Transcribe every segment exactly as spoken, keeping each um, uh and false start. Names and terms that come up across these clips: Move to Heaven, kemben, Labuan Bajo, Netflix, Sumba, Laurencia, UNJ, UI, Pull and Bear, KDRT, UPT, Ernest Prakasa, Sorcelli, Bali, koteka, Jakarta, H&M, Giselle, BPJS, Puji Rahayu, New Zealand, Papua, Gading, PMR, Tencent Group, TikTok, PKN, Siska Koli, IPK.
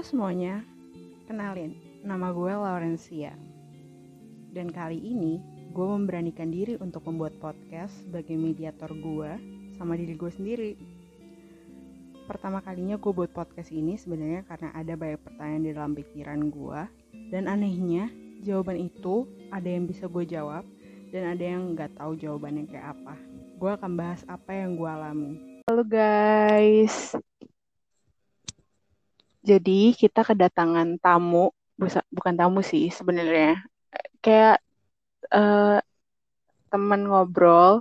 Halo semuanya, kenalin, nama gue Laurencia. Dan kali ini, gue memberanikan diri untuk membuat podcast sebagai mediator gue sama diri gue sendiri. Pertama kalinya gue buat podcast ini sebenarnya karena ada banyak pertanyaan di dalam pikiran gue. Dan anehnya, jawaban itu ada yang bisa gue jawab dan ada yang gak tahu jawabannya kayak apa. Gue akan bahas apa yang gue alami. Halo guys. Jadi kita kedatangan tamu, bukan tamu sih sebenarnya, kayak uh, teman ngobrol,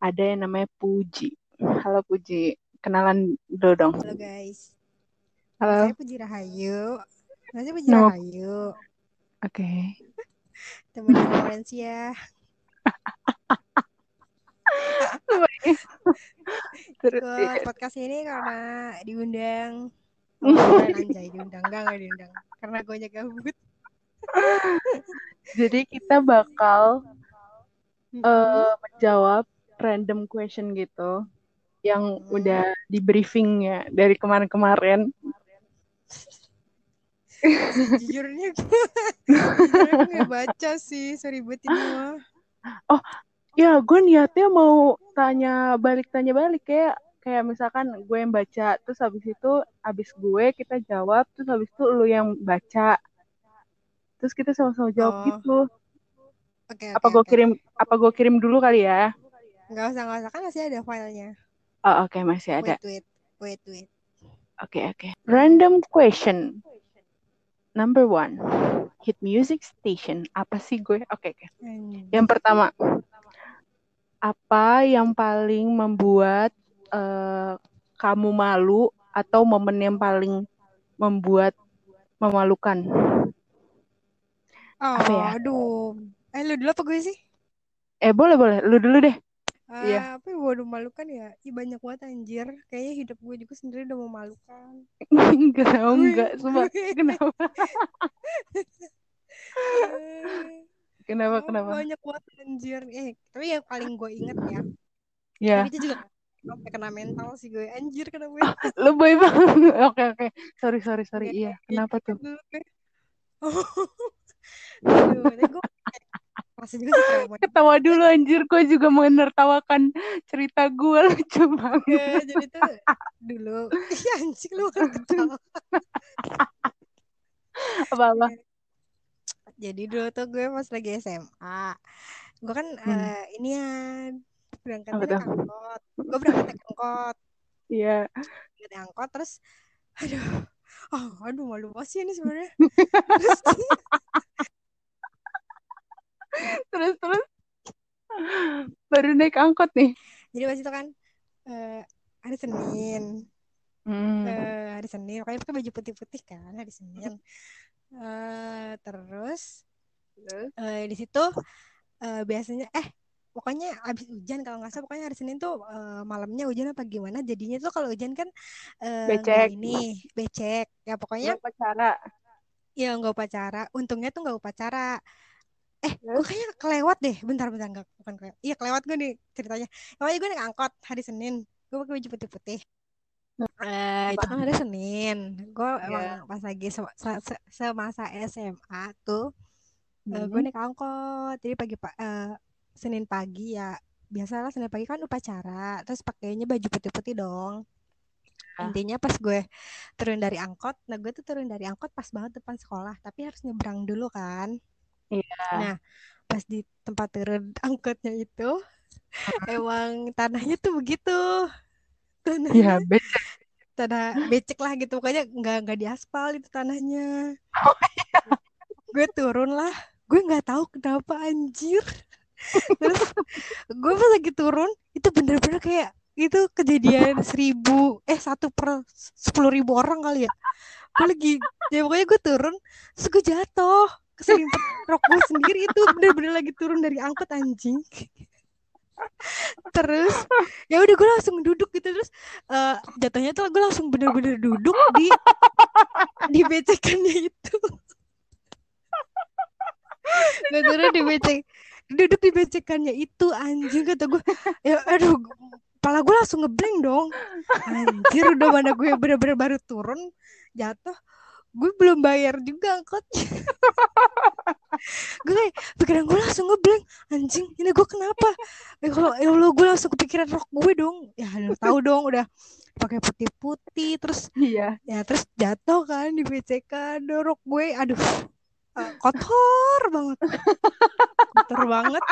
ada yang namanya Puji. Halo Puji, kenalan dulu dong. Halo guys. Halo. Saya Puji Rahayu. Saya Puji no. Rahayu. Oke. Okay. Teman Laurencia. Terus podcast ini karena diundang. Anjay, diundang enggak enggak diundang karena gue nya gabut. Jadi kita bakal uh, menjawab random question gitu yang hmm. udah di briefing ya dari kemarin-kemarin. Jujurnya gue nggak baca sih, sorry buat ini mah. Oh ya, gue niatnya mau tanya balik tanya balik ya. Kayak misalkan gue yang baca, terus habis itu, habis gue kita jawab, terus habis itu lu yang baca. Terus kita sama-sama jawab oh. gitu. Okay, okay, apa gue okay. kirim apa gue kirim dulu kali ya? Enggak usah, enggak usah. Kan masih ada filenya. Oh, oke, okay, masih ada. Wait, wait. Wait, wait. Oke, okay, oke. Okay. Random question. Number one. Hit music station. Apa sih gue? Oke, okay, oke. Okay. Hmm. Yang pertama. Apa yang paling membuat Uh, kamu malu atau momen yang paling membuat memalukan? Oh, apa ya? Aduh. Eh, lu dulu apa gue sih? Eh, boleh, boleh. Lu dulu deh. Uh, iya. Apa yang waduh memalukan ya? Ih, banyak banget anjir. Kayaknya hidup gue juga sendiri udah memalukan. Enggak tahu enggak. Sumpah. Kenapa? kenapa, oh, kenapa? Banyak banget anjir. Eh, tapi yang paling gue inget ya. Iya. Yeah. Tapi itu juga sampai kena mental sih gue, anjir kena mental. Ah, lebay banget. Oke oke, sorry sorry sorry. Okay, iya, okay. Kenapa tuh? Oh. Aduh, gue masih juga sih ketawa dulu anjir, gue juga menertawakan cerita gue, lucu banget. Ya, jadi tuh dulu, iya anjir lu ketawa. Apa-apa? Jadi dulu tuh gue pas lagi S M A, gue kan hmm. uh, ini ya berangkat naik angkot, gue berangkat naik angkot, iya, yeah. naik angkot terus, aduh, oh, aduh malu banget sih ini sebenarnya, terus, terus terus baru naik angkot nih, jadi pas itu kan uh, hari Senin, mm. uh, hari Senin, makanya pakai baju putih-putih kan hari Senin, uh, terus, uh, di situ uh, biasanya eh pokoknya abis hujan kalau nggak salah, pokoknya hari Senin tuh uh, malamnya hujan apa gimana jadinya tuh kalau hujan kan uh, becek ini becek ya pokoknya upacara ya nggak upacara untungnya tuh nggak upacara eh gue kayaknya kelewat deh bentar-bentar nggak bukan kelewat iya kelewat gue nih ceritanya pokoknya gue naik angkot hari Senin gue pakai baju putih-putih eh, itu kan hari Senin gue emang yeah. pas lagi se- se- se- semasa S M A tuh mm-hmm. uh, gue naik angkot jadi pagi pak uh, Senin pagi ya biasalah Senin pagi kan upacara terus pakainya baju putih-putih dong ah. Intinya pas gue turun dari angkot, nah gue tuh turun dari angkot pas banget depan sekolah tapi harus nyebrang dulu kan yeah. Nah pas di tempat turun angkotnya itu emang tanahnya tuh begitu tanahnya yeah, becek. Tanah becek lah gitu pokoknya nggak nggak diaspal itu tanahnya oh, yeah. Gue turun lah gue nggak tahu kenapa anjir. Terus gue pas lagi turun itu bener-bener kayak itu kejadian seribu eh satu per sepuluh ribu orang kali ya gue lagi ya pokoknya gue turun terus gue jatuh keserimpet rok gue sendiri itu bener-bener lagi turun dari angkot anjing. Terus ya udah gue langsung duduk gitu terus uh, jatuhnya tuh gue langsung bener-bener duduk di di becekannya itu gue turun di becek duduk di becekannya itu anjing kata gue ya aduh kepala gue langsung ngeblank dong anjir udah mana gue bener-bener baru turun jatuh, gue belum bayar juga angkotnya. Gue pikiran gue langsung ngeblank, anjing ini gue kenapa? Ya Allah, gue langsung kepikiran rok gue dong. Ya tahu dong, udah pakai putih-putih terus iya. Ya terus jatuh kan di B C K, dorok gue, aduh uh, kotor banget. Kotor banget.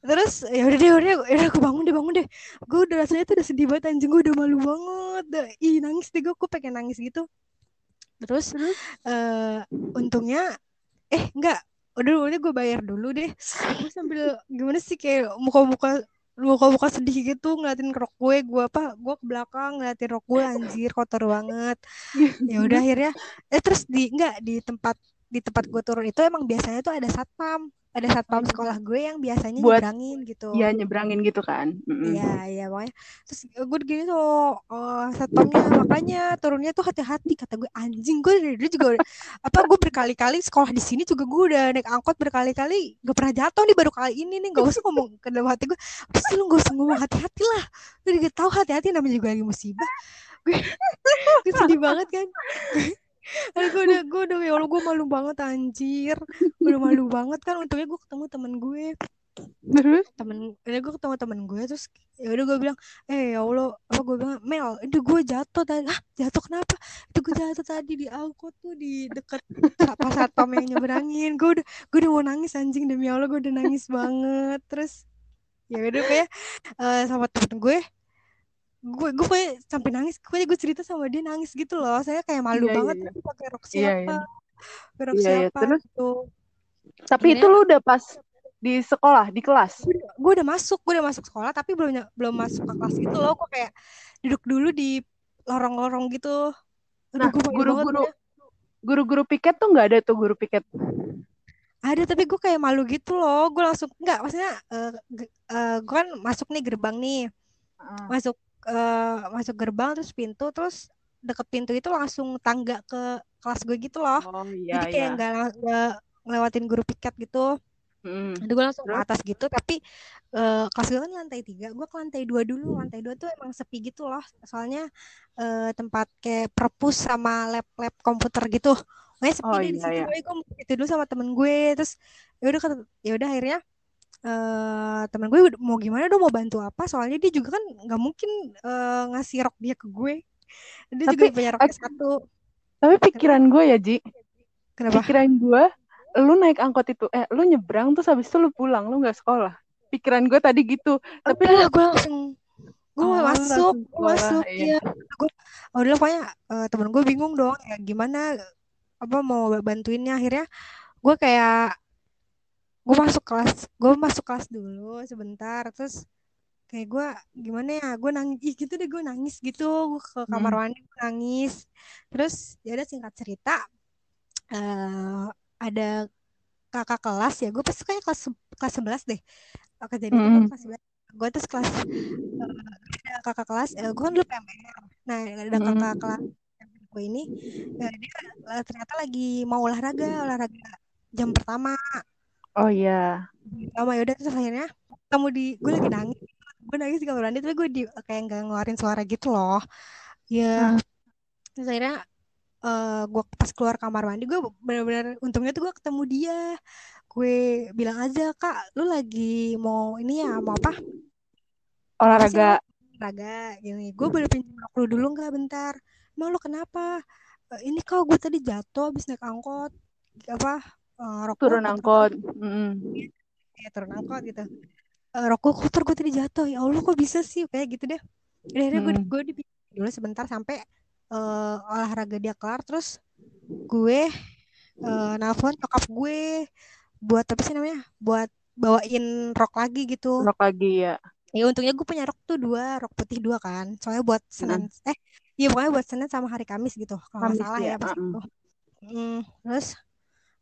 Terus ya udah deh, udah aku bangun deh, bangun deh. Gue udah rasanya tuh udah sedih banget, anjing gue udah malu banget. Ih, nangis deh gue, gue pengen nangis gitu. Terus uh, untungnya eh enggak, udah udah gue bayar dulu deh. Gue sambil gimana sih kayak muka-muka muka-muka sedih gitu ngeliatin rok gue, gue apa? Gue ke belakang ngeliatin rok gue, anjir kotor banget. Ya udah akhirnya eh terus di enggak di tempat di tempat gue turun itu emang biasanya tuh ada satpam. Ada satpam sekolah gue yang biasanya buat, nyebrangin gitu. Iya, nyebrangin gitu kan. Iya, mm-hmm. Iya makanya. Terus gue gini tuh uh, satpamnya, makanya turunnya tuh hati-hati. Kata gue, anjing, gue dari dulu juga apa gue berkali-kali sekolah di sini juga gue udah naik angkot berkali-kali, gak pernah jatuh nih, baru kali ini nih. Gak usah ngomong ke dalam hati gue. Pasti lu gak usah ngomong hati-hati lah. Gue juga tahu hati-hati, namanya juga lagi musibah. Gue sedih banget kan. Aduh, gue udah, gue udah, ya Allah, gue malu banget anjir. Gue udah malu banget kan. Untungnya gue ketemu temen gue. Terus? Temen, udah gue ketemu temen gue. Terus ya udah gue bilang, eh ya Allah, apa gue bilang, Mel, itu gue jatuh tadi. Ah, jatuh kenapa? Itu gue jatuh tadi di angkot tuh di dekat satpam yang nyeberangin. Gue udah, gue udah mau nangis anjing, demi Allah gue udah nangis banget. Terus ya udah kayak uh, sama temen gue gue gue kayak sampai nangis, kayak gue cerita sama dia nangis gitu loh, saya kayak malu yeah, banget yeah, yeah. Pakai rok siapa, yeah, yeah. Pakai rok yeah, siapa yeah. Gitu. Tapi akhirnya, itu lo udah pas di sekolah di kelas, gue, gue udah masuk, gue udah masuk sekolah tapi belum belum masuk ke kelas gitu loh, gue kayak duduk dulu di lorong-lorong gitu. Nah, guru-guru guru-guru piket tuh nggak ada tuh guru piket. Ada tapi gue kayak malu gitu loh, gue langsung nggak, maksudnya uh, uh, gue kan masuk nih gerbang nih, uh. masuk Uh, masuk gerbang terus pintu, terus deket pintu itu langsung tangga ke kelas gue gitu loh. Oh, iya, jadi kayak iya. Nggak nggak ngelewatin guru piket gitu. Mm. Jadi gue langsung terus? Ke atas gitu, tapi uh, kelas gue kan lantai tiga, gue ke lantai dua dulu. Lantai dua tuh emang sepi gitu loh, soalnya uh, tempat kayak perpus sama lab-lab komputer gitu. Makanya sepi oh, deh iya, di situ. Iya. Gue gitu dulu sama temen gue, terus ya udah ya udah akhirnya. Uh, temen gue mau gimana dong, mau bantu apa, soalnya dia juga kan nggak mungkin uh, ngasih rok dia ke gue, dia tapi, juga punya roknya satu. Tapi pikiran kenapa? Gue ya Ji, kenapa? Pikiran gue, lu naik angkot itu, eh lu nyebrang terus habis itu lu pulang, lu nggak sekolah. Pikiran gue tadi gitu, tapi okay, lu... gue langsung gue oh, masuk, gue masuk iya. Ya, gue, oh dulu pokoknya uh, temen gue bingung dong, ya gimana, apa mau bantuinnya akhirnya, gue kayak gue masuk kelas, gue masuk kelas dulu sebentar, terus kayak gue gimana ya, gue nangis, ih gitu deh gue nangis gitu, gue ke kamar hmm. mandi gue nangis, terus ya udah singkat cerita, uh, ada kakak kelas ya, gue pas kayak kelas kelas sebelas deh, kejadian hmm. kelas sebelas, gue terus kelas uh, ada kakak kelas, uh, gue kan dulu P M R, nah ada hmm. kakak kelas gue ini, uh, dia uh, ternyata lagi mau olahraga, olahraga jam pertama. Oh iya. Lama ya udah terus akhirnya ketemu di gue lagi nangis, gue nangis di kamar mandi tapi gue di, kayak nggak ngeluarin suara gitu loh. Ya. Hmm. Terus akhirnya uh, gue pas keluar kamar mandi gue benar-benar untungnya tuh gue ketemu dia. Gue bilang aja kak, lu lagi mau ini ya mau apa? Olahraga. Olahraga. Gini. Gue boleh pinjam rok lu dulu nggak bentar? Emang lu kenapa? Uh, ini kau gue tadi jatuh abis naik angkot apa? Uh, rokku, turun angkot, mm. ya turun angkot gitu. Uh, rokku kotor gue tadi jatuh, ya Allah kok bisa sih kayak gitu deh. Akhirnya mm. gue gue dulu sebentar sampai uh, olahraga dia kelar, terus gue uh, nelfon nyokap gue buat apa sih namanya, buat bawain rok lagi gitu. Rok lagi ya. Ya untungnya gue punya rok tuh dua, rok putih dua kan, soalnya buat Senin, mm. eh iya pokoknya buat Senin sama hari Kamis gitu, kalau nggak salah ya. ya uh-uh. mm, terus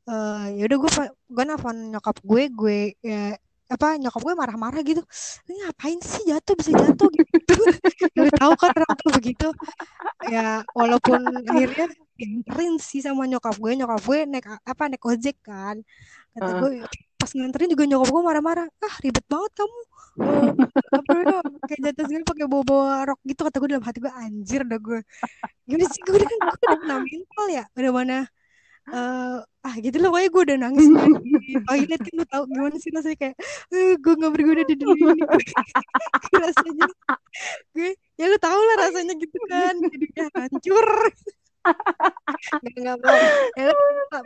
Uh, ya udah gue gue nelfon nyokap gue gue ya, apa nyokap gue marah-marah gitu, ini ngapain sih jatuh bisa jatuh gitu, udah tahu kan rambut begitu ya, walaupun akhirnya dianterin sih sama nyokap gue, nyokap gue naik apa naik ojek kan, kata uh. gue pas nganterin juga nyokap gue marah-marah, ah ribet banget kamu, oh, apa ya, pakai jatah segala, pakai bawa-bawa rok gitu. Kata gue dalam hati gue, anjir dah gue. Gimana sih, gue udah, gue udah kena mental ya. Udah mana, uh, ah gitu lah, pokoknya gue udah nangis. Pagi liat kan, lu tau gimana sih rasanya kayak, uh, gue gak berguna di dunia ini. Rasanya, gue, ya lu tau lah rasanya gitu kan. Jadi kayak hancur. Gak, gak apa ya, lu tau,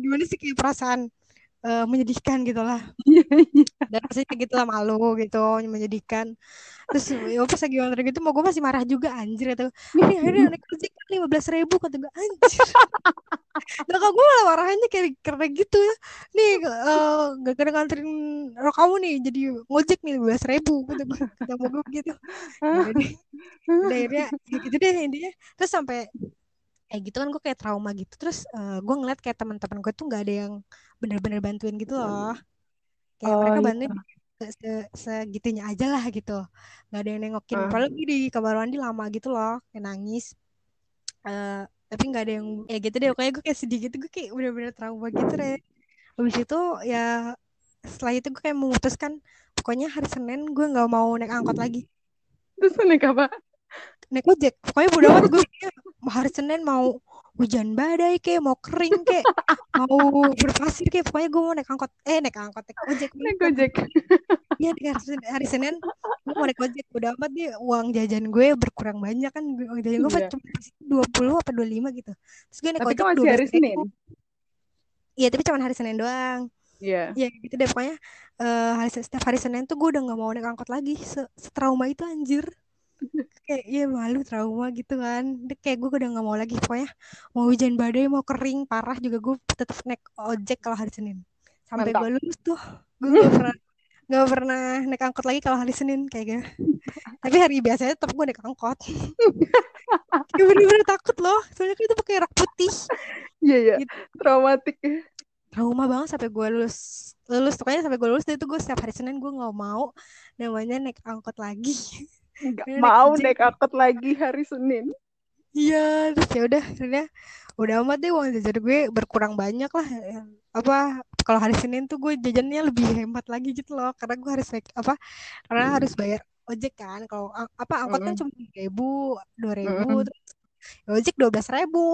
gimana sih kayak perasaan. Uh, menyedihkan gitu lah. Dan rasanya gitu lah, malu gitu, menyedihkan. Terus ya pas lagi nganter gitu, mau gue masih marah juga, anjir. Kata gue, ini akhirnya naik kerja lima belas ribu. Kata gue, anjir. Nah kalau gue malah marahnya kayak karena gitu ya. Nih uh, gak kena nganterin rok kamu nih, jadi ngojek nih lima belas ribu. Kata gue, kata gue gitu. Jadi akhirnya gitu deh intinya. Terus sampai kayak eh, gitu kan gue kayak trauma gitu. Terus uh, gue ngeliat kayak teman-teman gue tuh nggak ada yang benar-benar bantuin gitu loh. Kayak oh, mereka bantuin iya. Segitunya aja lah gitu. Nggak ada yang nengokin. Uh. Apalagi di kamar mandi lama gitu loh, kayak nangis. Uh, tapi nggak ada yang ya gitu deh. Kayak gue kayak sedih gitu. Gue kayak benar-benar trauma gitu deh. Habis itu ya setelah itu gue kayak memutuskan, pokoknya hari Senin gue nggak mau naik angkot lagi. Terus naik apa? Naik ojek. Pokoknya bodo amat gue. Hari Senin mau hujan badai kek, mau kering kek, mau berpasir kek, pokoknya gue mau naik angkot. Eh naik angkot, naik ojek. Naik ojek. Iya, hari Senin gue mau naik ojek. Udah amat nih uang jajan gue berkurang banyak kan. Uang jajan gue yeah. cuma dua puluh apa dua puluh lima gitu. Terus gue naik tapi ojek dua belas ribu. Tapi masih hari Senin. Iya tapi cuma hari Senin doang. Iya yeah. Iya gitu deh pokoknya. uh, hari, Setiap hari Senin tuh gue udah gak mau naik angkot lagi. Setrauma itu anjir. Kayak ya malu, trauma gitu kan. Kayak gue udah gak mau lagi. Pokoknya mau hujan badai, mau kering parah juga gue tetap naik ojek kalau hari Senin. Sampai gue lulus tuh gue gak pernah Gak pernah naik angkot lagi kalau hari Senin kayak gitu. Tapi hari biasanya tetap gue naik angkot. Gue bener-bener takut loh. Soalnya itu pakai rok putih. Iya yeah, iya yeah. gitu. Traumatik. Trauma banget sampai gue lulus. Lulus pokoknya sampai gue lulus itu gue setiap hari Senin gue gak mau namanya naik angkot lagi. Nggak mau naik angkot lagi hari Senin. Iya, terus ya udah, akhirnya udah amat deh uang jajan gue berkurang banyak lah. Apa kalau hari Senin tuh gue jajannya lebih hemat lagi gitu loh, karena gue harus naik apa? Karena hmm. harus bayar ojek kan. Kalau apa angkot kan hmm. cuma tiga ribu, dua ribu, hmm. terus ya ojek dua belas ribu.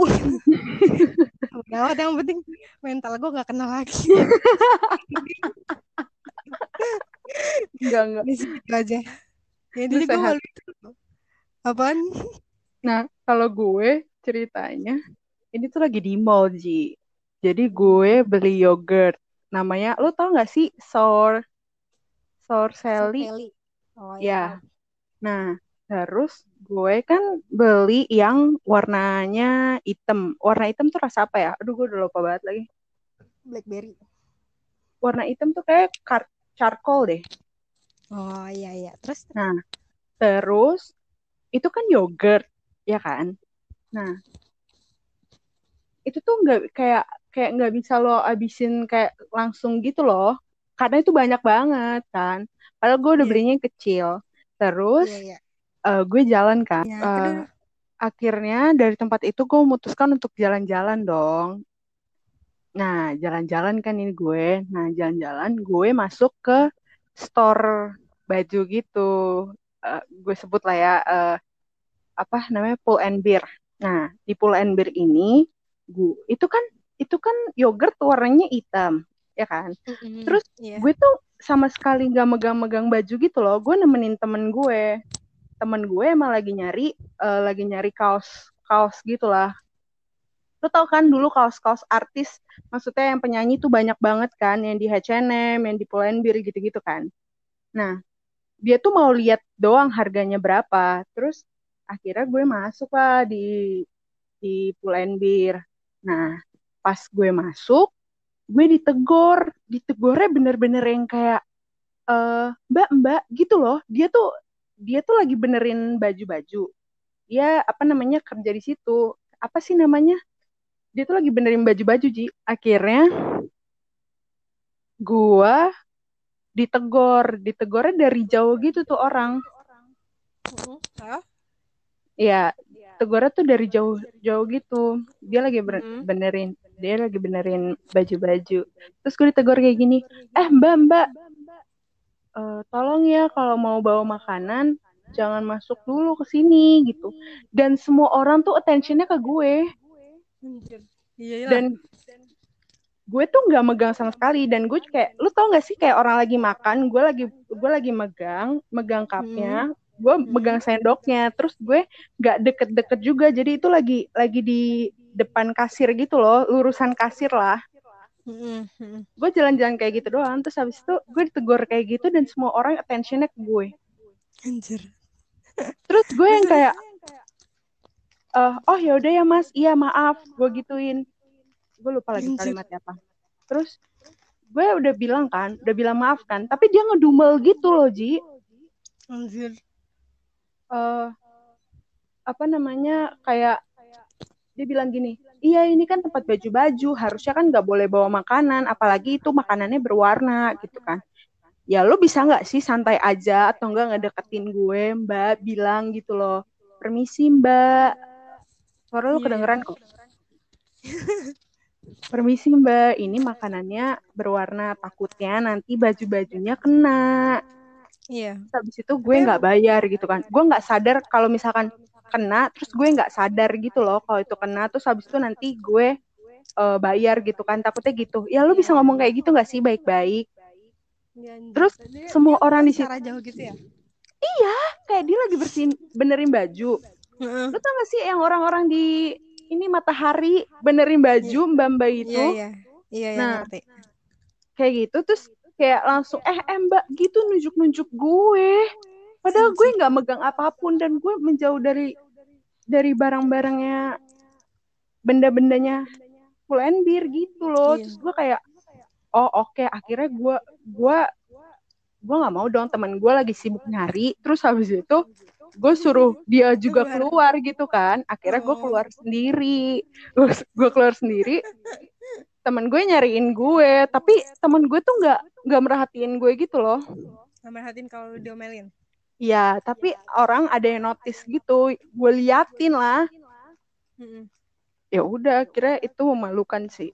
Udah amat, yang penting mental gue nggak kena lagi. Enggak enggak. Di situ aja. Ya, jadi gue malu itu. Apaan? Nah, kalau gue ceritanya, ini tuh lagi di mall, Ji. Jadi gue beli yogurt. Namanya, lo tau gak sih? Sor... Sorcelli. Sorcelli. Oh, ya. Iya. Nah, terus gue kan beli yang warnanya hitam. Warna hitam tuh rasa apa ya? Aduh, gue udah lupa banget lagi. Blackberry. Warna hitam tuh kayak kar- charcoal deh. Oh iya iya terus nah terus itu kan yogurt ya kan, nah itu tuh nggak kayak kayak nggak bisa lo abisin kayak langsung gitu loh, karena itu banyak banget kan, padahal gue udah yeah. belinya yang kecil. Terus yeah, yeah. Uh, gue jalan kan yeah, uh, akhirnya dari tempat itu gue memutuskan untuk jalan-jalan dong. Nah jalan-jalan kan ini gue, nah jalan-jalan gue masuk ke store baju gitu, uh, gue sebut lah ya, uh, apa namanya, Pull and Bear. Nah di Pull and Bear ini, gue itu kan itu kan yogurt warnanya hitam, ya kan. Mm-hmm. Terus yeah. gue tuh sama sekali gak megang-megang baju gitu loh, gue nemenin temen gue, temen gue emang lagi nyari, uh, lagi nyari kaos kaos gitulah. Lo tau kan dulu kaos-kaos artis, maksudnya yang penyanyi tuh banyak banget kan, yang di H and M, yang di Pull and Bear gitu-gitu kan. Nah, dia tuh mau lihat doang harganya berapa. Terus akhirnya gue masuk lah di di Pull and Bear. Nah, pas gue masuk, gue ditegor, ditegornya bener-bener yang kayak e, mbak mbak gitu loh. Dia tuh dia tuh lagi benerin baju-baju. Dia apa namanya kerja di situ. Apa sih namanya? Dia tuh lagi benerin baju-baju, Ji. Akhirnya gue ditegor. Ditegornya dari jauh gitu tuh orang. Iya, yeah, tegornya tuh dari jauh-jauh gitu. Dia lagi benerin. Dia lagi benerin baju-baju. Terus gue ditegor kayak gini. Eh, mbak, mbak. e, tolong ya kalau mau bawa makanan jangan masuk dulu ke sini gitu. Dan semua orang tuh attentionnya ke gue. Dan gue tuh nggak megang sama sekali, dan gue kayak, lu tau nggak sih kayak orang lagi makan, gue lagi gue lagi megang megang cupnya, hmm. gue hmm. megang sendoknya, terus gue nggak deket-deket juga, jadi itu lagi lagi di depan kasir gitu loh, lurusan kasir lah. Hmm. Gue jalan-jalan kayak gitu doang, terus habis itu gue ditegur kayak gitu dan semua orang attentionnya ke gue. Anjir. Terus gue yang kayak, uh, oh ya udah ya mas, iya maaf, gue gituin. Gue lupa lagi kalimatnya apa. Terus gue udah bilang kan, udah bilang maaf kan, tapi dia ngedumel gitu loh, Ji. Anjir. Uh, apa namanya, kayak dia bilang gini, iya ini kan tempat baju-baju, harusnya kan gak boleh bawa makanan, apalagi itu makanannya berwarna gitu kan. Ya lo bisa gak sih santai aja atau enggak ngedeketin gue, mbak, bilang gitu loh. Permisi mbak, suara lo kedengeran kok. Permisi mbak, ini makanannya berwarna, takutnya nanti baju-bajunya kena. Iya. Terus habis itu gue nggak bayar gitu kan. Gue nggak sadar kalau misalkan kena, terus gue nggak sadar gitu loh kalau itu kena. Terus habis itu nanti gue uh, bayar gitu kan, takutnya gitu. Ya lu bisa ngomong kayak gitu nggak sih baik-baik? Terus semua orang di situ. Gitu ya? Iya, kayak dia lagi bersihin benerin baju. Lu tau nggak sih yang orang-orang di ini matahari benerin baju mbak-mbak itu. Iya, iya, iya, nah, ngerti. Kayak gitu, terus kayak langsung, eh, eh mbak gitu nunjuk-nunjuk gue. Padahal gue gak megang apapun, dan gue menjauh dari dari barang-barangnya, benda-bendanya Pull and Bear gitu loh. Terus gue kayak, oh oke, okay. Akhirnya gue, gue, gue gak mau dong teman gue lagi sibuk nyari. Terus habis itu gue suruh dia juga keluar gitu kan. Akhirnya gue keluar sendiri. Gue keluar sendiri. Temen gue nyariin gue. Tapi temen gue tuh gak, gak merhatiin gue gitu loh. Gak merhatiin kalau diomelin? Iya, tapi orang ada yang notice gitu. Gue liatin lah. Ya udah, akhirnya itu memalukan sih.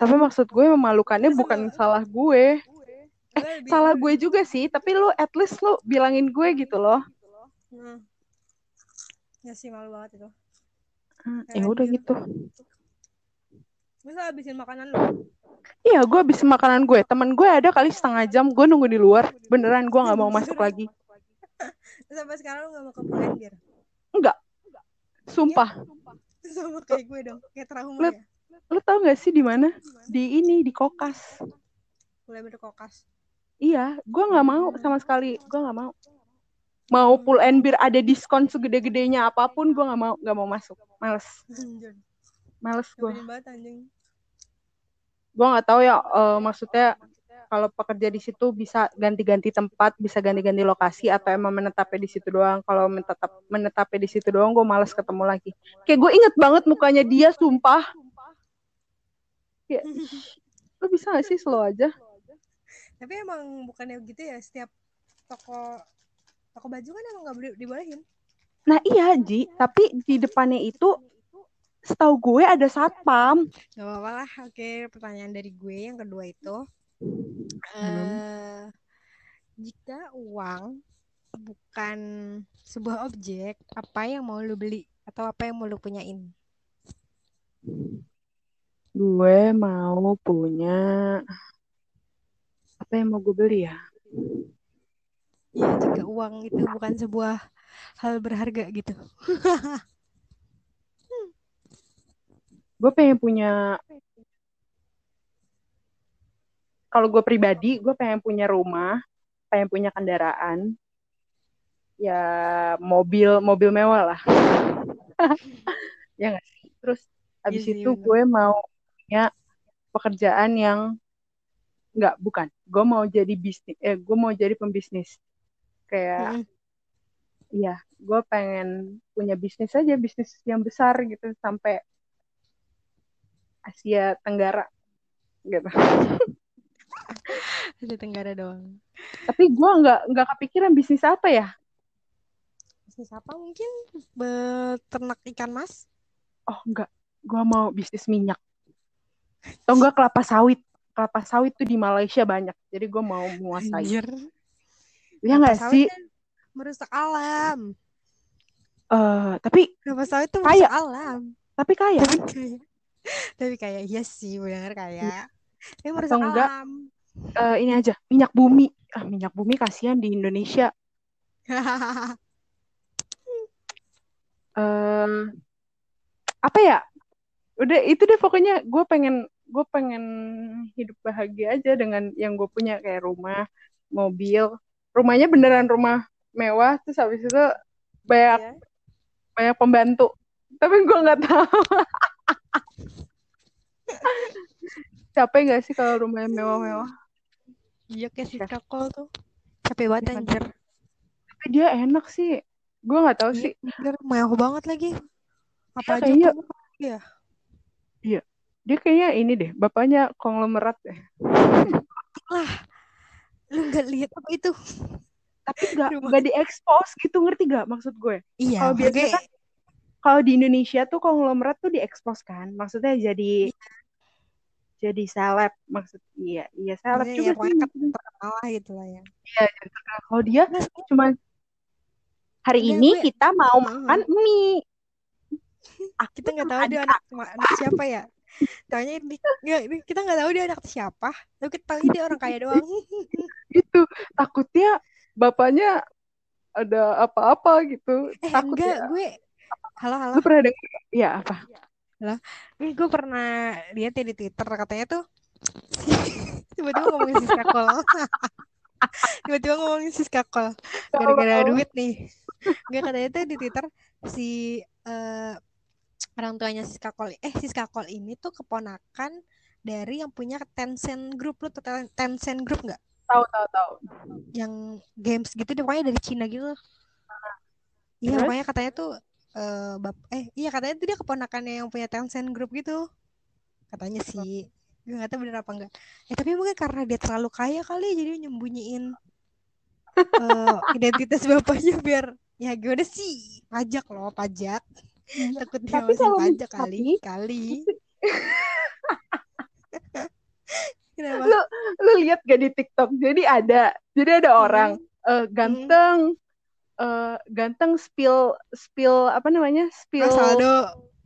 Tapi maksud gue memalukannya bukan salah gue. Eh, salah gue juga sih. Tapi lu at least lu bilangin gue gitu loh. Hmm. Ya sih malu banget itu. Hmm, ya udah gitu. Bisa habisin makanan lu? Iya, gue habisin makanan gue. Temen gue ada kali setengah jam gue nunggu di luar. Beneran gue nggak mau masuk lagi. Sampai sekarang lu nggak mau ke Pull and Bear? Enggak. Sumpah. Ya, sama kayak gue dong. Kayak trauma lu, ya. Lu tau nggak sih di mana? Di ini di Kokas. Pull and Bear Kokas. Iya, gue nggak mau sama sekali. Gue nggak mau. Mau Pull and Bear ada diskon segede-gedenya apapun, gue nggak mau, nggak mau masuk, males, males gue. Gue nggak tahu ya, uh, maksudnya kalau pekerja di situ bisa ganti-ganti tempat, bisa ganti-ganti lokasi, atau emang menetapnya di situ doang. Kalau menetap menetapnya di situ doang, gue males ketemu lagi. Kayak gue inget banget mukanya dia, sumpah. Kayak, lo bisa nggak sih slow aja? Tapi emang bukannya gitu ya, setiap toko Toko baju kan emang gak boleh dibolehin. Nah iya Ji, tapi di depannya itu setahu gue ada satpam. Gak apa-apa lah, oke. Pertanyaan dari gue yang kedua itu, hmm. uh, jika uang bukan sebuah objek, apa yang mau lu beli? Atau apa yang mau lu punyain? Gue mau punya, apa yang mau gue beli ya? Ya, jika uang itu bukan sebuah hal berharga gitu. hmm. Gue pengen punya, kalau gue pribadi, gue pengen punya rumah, pengen punya kendaraan, ya mobil, mobil mewah lah. Ya nggak sih. Terus abis yes, itu yes, gue yes. mau punya pekerjaan yang nggak, bukan. Gue mau jadi bisnis, eh gue mau jadi pembisnis. Kayak, iya, mm. gue pengen punya bisnis aja, bisnis yang besar gitu, sampai Asia Tenggara, gitu. Asia Tenggara doang. Tapi gue nggak nggak kepikiran bisnis apa ya? Bisnis apa mungkin? Beternak ikan mas? Oh nggak, gue mau bisnis minyak. Atau nggak kelapa sawit? kelapa sawit tuh di Malaysia banyak. Jadi gue mau menguasai. Anjir. Ya nggak sih? Kan merusak alam. Uh, tapi kelapa sawit tuh merusak alam. Tapi kaya. Tapi kaya. Tapi kaya. Iya sih, benar kaya. Tapi merusak alam. Uh, ini aja, minyak bumi. Ah, minyak bumi kasihan di Indonesia. uh, apa ya? Udah itu deh pokoknya gue pengen gue pengen hidup bahagia aja dengan yang gue punya, kayak rumah, mobil. Rumahnya beneran rumah mewah, terus habis itu banyak yeah. banyak pembantu. Tapi gue nggak tahu. Capek nggak sih kalau rumahnya mewah-mewah? Iya kayak si Kakol tuh. Capek banget anjir. Tapi dia enak sih. Gue nggak tahu sih. Mewah banget lagi. Apa aja ya, kamu? Iya. Iya. Dia kayaknya ini deh, bapaknya konglomerat deh. Lah. Lu enggak lihat apa itu? Tapi enggak enggak diekspos gitu, ngerti enggak maksud gue? Iya. Kalau biasanya kan, kalau di Indonesia tuh konglomerat tuh diekspos kan. Maksudnya jadi iya. jadi seleb maksud iya, iya seleb iya, juga iya, sih. Terkenal gitu lah ya. Iya, terkenal. Kalau dia cuma hari ya, ini gue, kita mau makan mie. Ah, kita nggak tahu dia anak, anak siapa ya? Taunya ini, ya, kita nggak tahu dia anak siapa. Tapi kita tahu dia orang kaya doang. Gitu. Takutnya bapaknya ada apa-apa gitu. Eh, takut enggak, ya. Gue. Halo halo. Gue pernah dengar. Ya apa? Halo. Ini gue pernah lihat ya di Twitter, katanya tuh tiba-tiba ngomongin Siska Koli. Tiba-tiba ngomongin Siska Koli. Gara-gara duit nih. Gue katanya tuh di Twitter si uh, orang tuanya Siska Koli, eh Siska Koli ini tuh keponakan dari yang punya Tencent Group. Lu tuh Tencent Group nggak? Tahu tahu tahu. Yang games gitu, dia pokoknya dari Cina gitu. Iya, pokoknya katanya tuh uh, bap, eh iya katanya tuh dia keponakannya yang punya Tencent Group gitu. Katanya sih, gue nggak tahu bener apa enggak. Eh tapi mungkin karena dia terlalu kaya kali, jadi nyembunyiin uh, identitas bapaknya biar ya gue udah sih pajak loh pajak. Takut dia masih pajak kali kali. Kenapa? Lu lu lihat gak di TikTok? Jadi ada, jadi ada hmm. orang uh, ganteng, hmm. uh, ganteng spill spill apa namanya spill nah, saldo.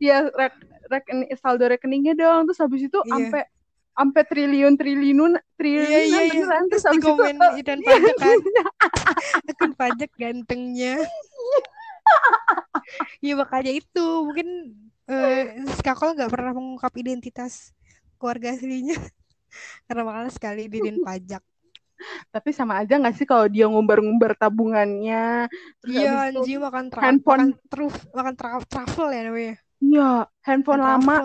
Ya rek, rek, saldo rekeningnya dong. Terus habis itu sampai yeah. sampai triliun triliun triliunan yeah, yeah, beneran. Terus habis itu komen dan pajak kan. Akun pajak gantengnya. Ya makanya itu mungkin uh, Siska Koli nggak pernah mengungkap identitas keluarga aslinya karena makanya sekali didin pajak. Tapi sama aja nggak sih kalau dia ngumbar-ngumbar tabungannya? Iya, anjir makan tra- handphone, makan, truf- makan tra- travel ya namanya. Iya, handphone makan lama.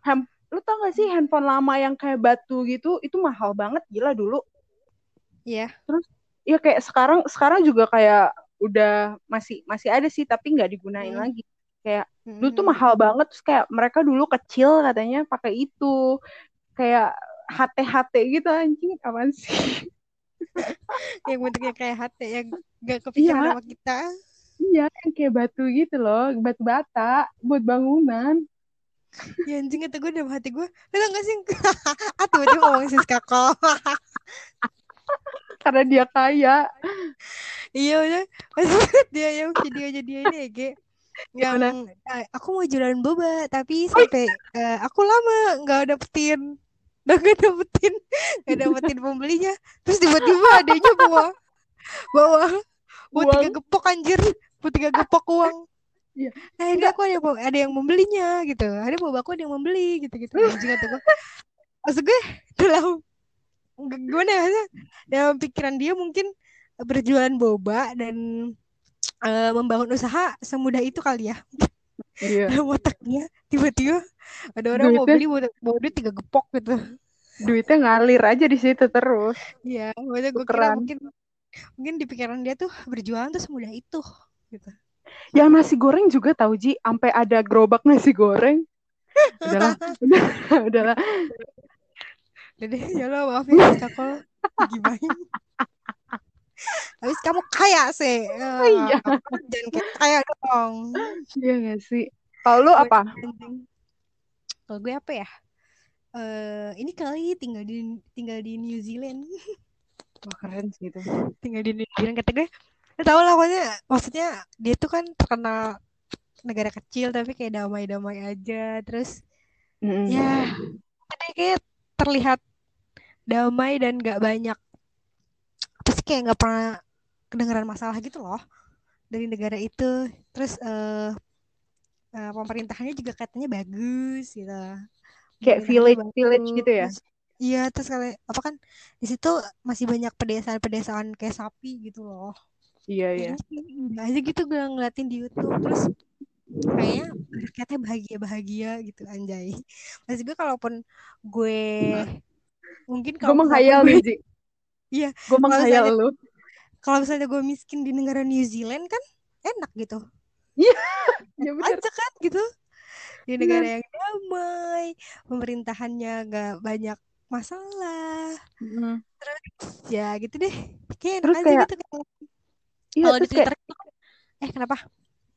Hem- Lu tau nggak sih handphone lama yang kayak batu gitu? Itu mahal banget gila dulu. Iya. Yeah. Terus, ya kayak sekarang sekarang juga kayak udah masih masih ada sih tapi nggak digunain hmm. lagi kayak hmm. dulu tuh mahal banget. Terus kayak mereka dulu kecil katanya pakai itu kayak H T H T gitu, anjing apaan sih. Yang bentuknya kayak H T yang nggak kepikiran ya, sama kita. Iya yang kayak batu gitu loh, batu bata buat bangunan. Ya anjing kata gue dalam hati gue lo tau nggak sih atuh dia ngomongin Siska Koli. Karena dia kaya. Iya udah. Dia yang videonya dia ini E G yang aku mau jualan boba tapi sampai uh, aku lama nggak dapetin, udah nggak dapetin, nggak dapetin pembelinya. Terus tiba-tiba adanya bawa bawa bawa tiga gepok anjir, bawa tiga gepok uang. Iya. Akhirnya aku ada ada yang membelinya gitu. Ada boba aku ada yang membeli gitu-gitu. Anjing kata gue. Maksud gue dalam gimana ya dalam pikiran dia mungkin berjualan boba dan uh, membangun usaha semudah itu kali ya. Iya. Dalam otaknya tiba-tiba ada orang duitnya, mau beli mau duit tiga gepok gitu. Duitnya ngalir aja di situ terus. Iya, maksudnya gue kira mungkin mungkin di pikiran dia tuh berjualan tuh semudah itu gitu. Ya nasi goreng juga tahu Ji, sampai ada gerobak nasi goreng. Udahlah, udahlah. Dede, ya lo maafin Siska Koli gibahin. Habis kamu kaya sih. Oh, iya. Jangan kayak kaya dong. Iya enggak sih? Kalau lu apa? Kalau gue apa ya? uh, ini kali tinggal di tinggal di New Zealand. Wah keren sih itu. Tinggal di New Zealand kata gue. Lu tau lah pokoknya, maksudnya dia tuh kan terkenal negara kecil tapi kayak damai-damai aja. Terus mm. ya kayak terlihat damai dan gak banyak. Terus kayak gak pernah kedengeran masalah gitu loh dari negara itu. Terus uh, uh, pemerintahannya juga katanya bagus gitu. Kayak village-village gitu ya? Iya, terus kayak apa kan di situ masih banyak pedesaan-pedesaan kayak sapi gitu loh. Iya, iya. Nggak aja gitu gue ngeliatin di YouTube. Terus kayaknya rakyatnya bahagia-bahagia gitu, anjay. Maksud gue kalaupun gue mungkin kalau gue menghayal nih, Ji. Iya, gue menghayal lu. Kalau misalnya gue miskin di negara New Zealand kan enak gitu. Iya, ya benar kan gitu. Di negara yang damai, pemerintahannya gak banyak masalah. Mm. Terus ya gitu deh. Kayak terus aja kayak, gitu. Iya, kalau di Twitter kayak, eh kenapa?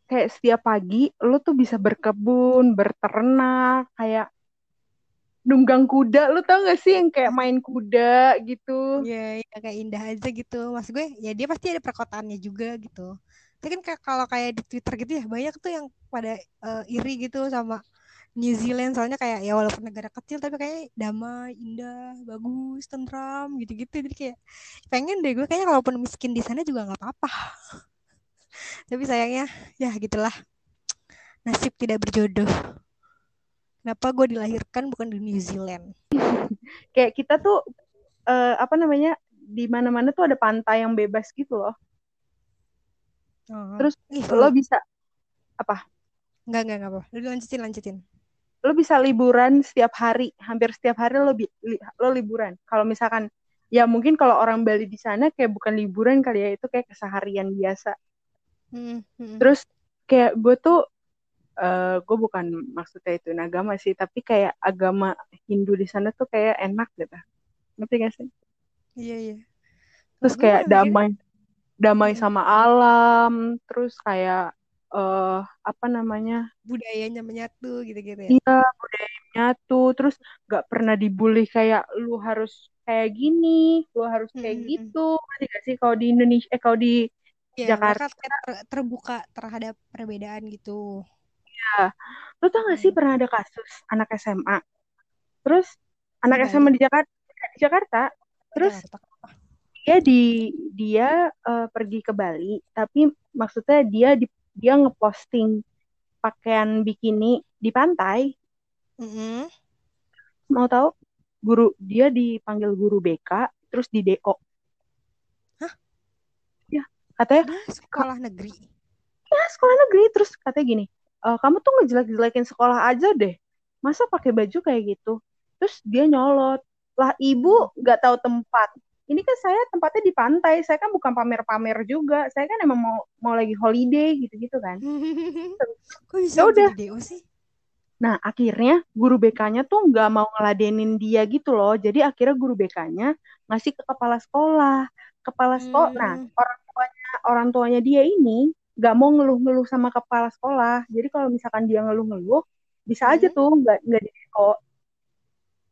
Kayak setiap pagi lo tuh bisa berkebun, berternak, kayak nunggang kuda. Lo tau gak sih yang kayak main kuda gitu? Iya, ya, kayak indah aja gitu. Maksud gue ya dia pasti ada perkotaannya juga gitu. Tapi kan kalau kayak di Twitter gitu ya banyak tuh yang pada uh, iri gitu sama New Zealand. Soalnya kayak ya walaupun negara kecil tapi kayaknya damai, indah, bagus, tentram gitu-gitu. Jadi kayak pengen deh gue kayaknya walaupun miskin di sana juga gak apa-apa. Tapi sayangnya ya gitulah, nasib tidak berjodoh. Kenapa gue dilahirkan bukan di New Zealand. Kayak kita tuh uh, apa namanya, di mana-mana tuh ada pantai yang bebas gitu loh. Terus Ih, lo bisa apa? Enggak, enggak, enggak apa. Lo lanjutin, lanjutin. Lo bisa liburan setiap hari, hampir setiap hari lo bi- li- lo liburan. Kalau misalkan ya mungkin kalau orang Bali di sana kayak bukan liburan kali ya, itu kayak keseharian biasa. Hmm, hmm. Terus kayak gue tuh uh, gue bukan maksudnya itu agama sih, tapi kayak agama Hindu di sana tuh kayak enak gitu. Ngerti gak sih? Iya, iya. Terus kayak damai. damai sama alam, terus kayak uh, apa namanya, budayanya menyatu gitu-gitu ya. Iya, budayanya menyatu, terus nggak pernah dibully kayak lu harus kayak gini, lu harus kayak hmm. gitu. Ngerti gak sih kalau di Indonesia, eh kalau di ya, Jakarta ter- terbuka terhadap perbedaan gitu. Iya, lu tau nggak hmm. sih pernah ada kasus anak S M A, terus anak ya. S M A di Jakarta, Jakarta, terus Jakarta. dia di dia uh, pergi ke Bali, tapi maksudnya dia di, dia ngeposting pakaian bikini di pantai. Mm-hmm. Mau tahu? Guru dia dipanggil guru B K, terus di D O. Hah? Ya, katanya nah, sekolah negeri. Ya, sekolah negeri, terus katanya gini, e, kamu tuh ngejelek-jelekin sekolah aja deh. Masa pakai baju kayak gitu? Terus dia nyolot, lah ibu nggak tahu tempat. Ini kan saya tempatnya di pantai, saya kan bukan pamer-pamer juga, saya kan emang mau mau lagi holiday gitu-gitu kan. Kok bisa udah D O sih? Nah akhirnya guru B K-nya tuh nggak mau ngeladenin dia gitu loh, jadi akhirnya guru B K-nya ngasih ke kepala sekolah, kepala sekolah. Hmm. Nah orang tuanya orang tuanya dia ini nggak mau ngeluh-ngeluh sama kepala sekolah, jadi kalau misalkan dia ngeluh-ngeluh bisa aja hmm. tuh nggak nggak di D O.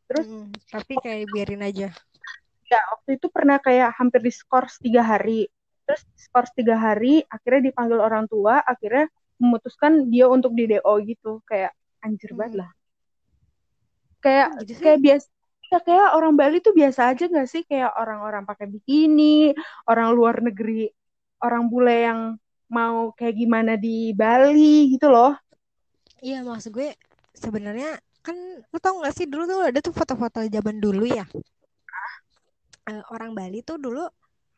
Terus hmm, tapi kayak biarin aja. Ya, waktu itu pernah kayak hampir diskors tiga hari. Terus diskors tiga hari, akhirnya dipanggil orang tua, akhirnya memutuskan dia untuk di D O gitu. Kayak anjir hmm. banget lah. Kayak gitu kayak biasa ya, kayak orang Bali tuh biasa aja enggak sih kayak orang-orang pakai bikini, orang luar negeri, orang bule yang mau kayak gimana di Bali gitu loh. Iya, maksud gue sebenarnya kan lu tau enggak sih dulu tuh ada tuh foto-foto zaman dulu ya. Uh, orang Bali tuh dulu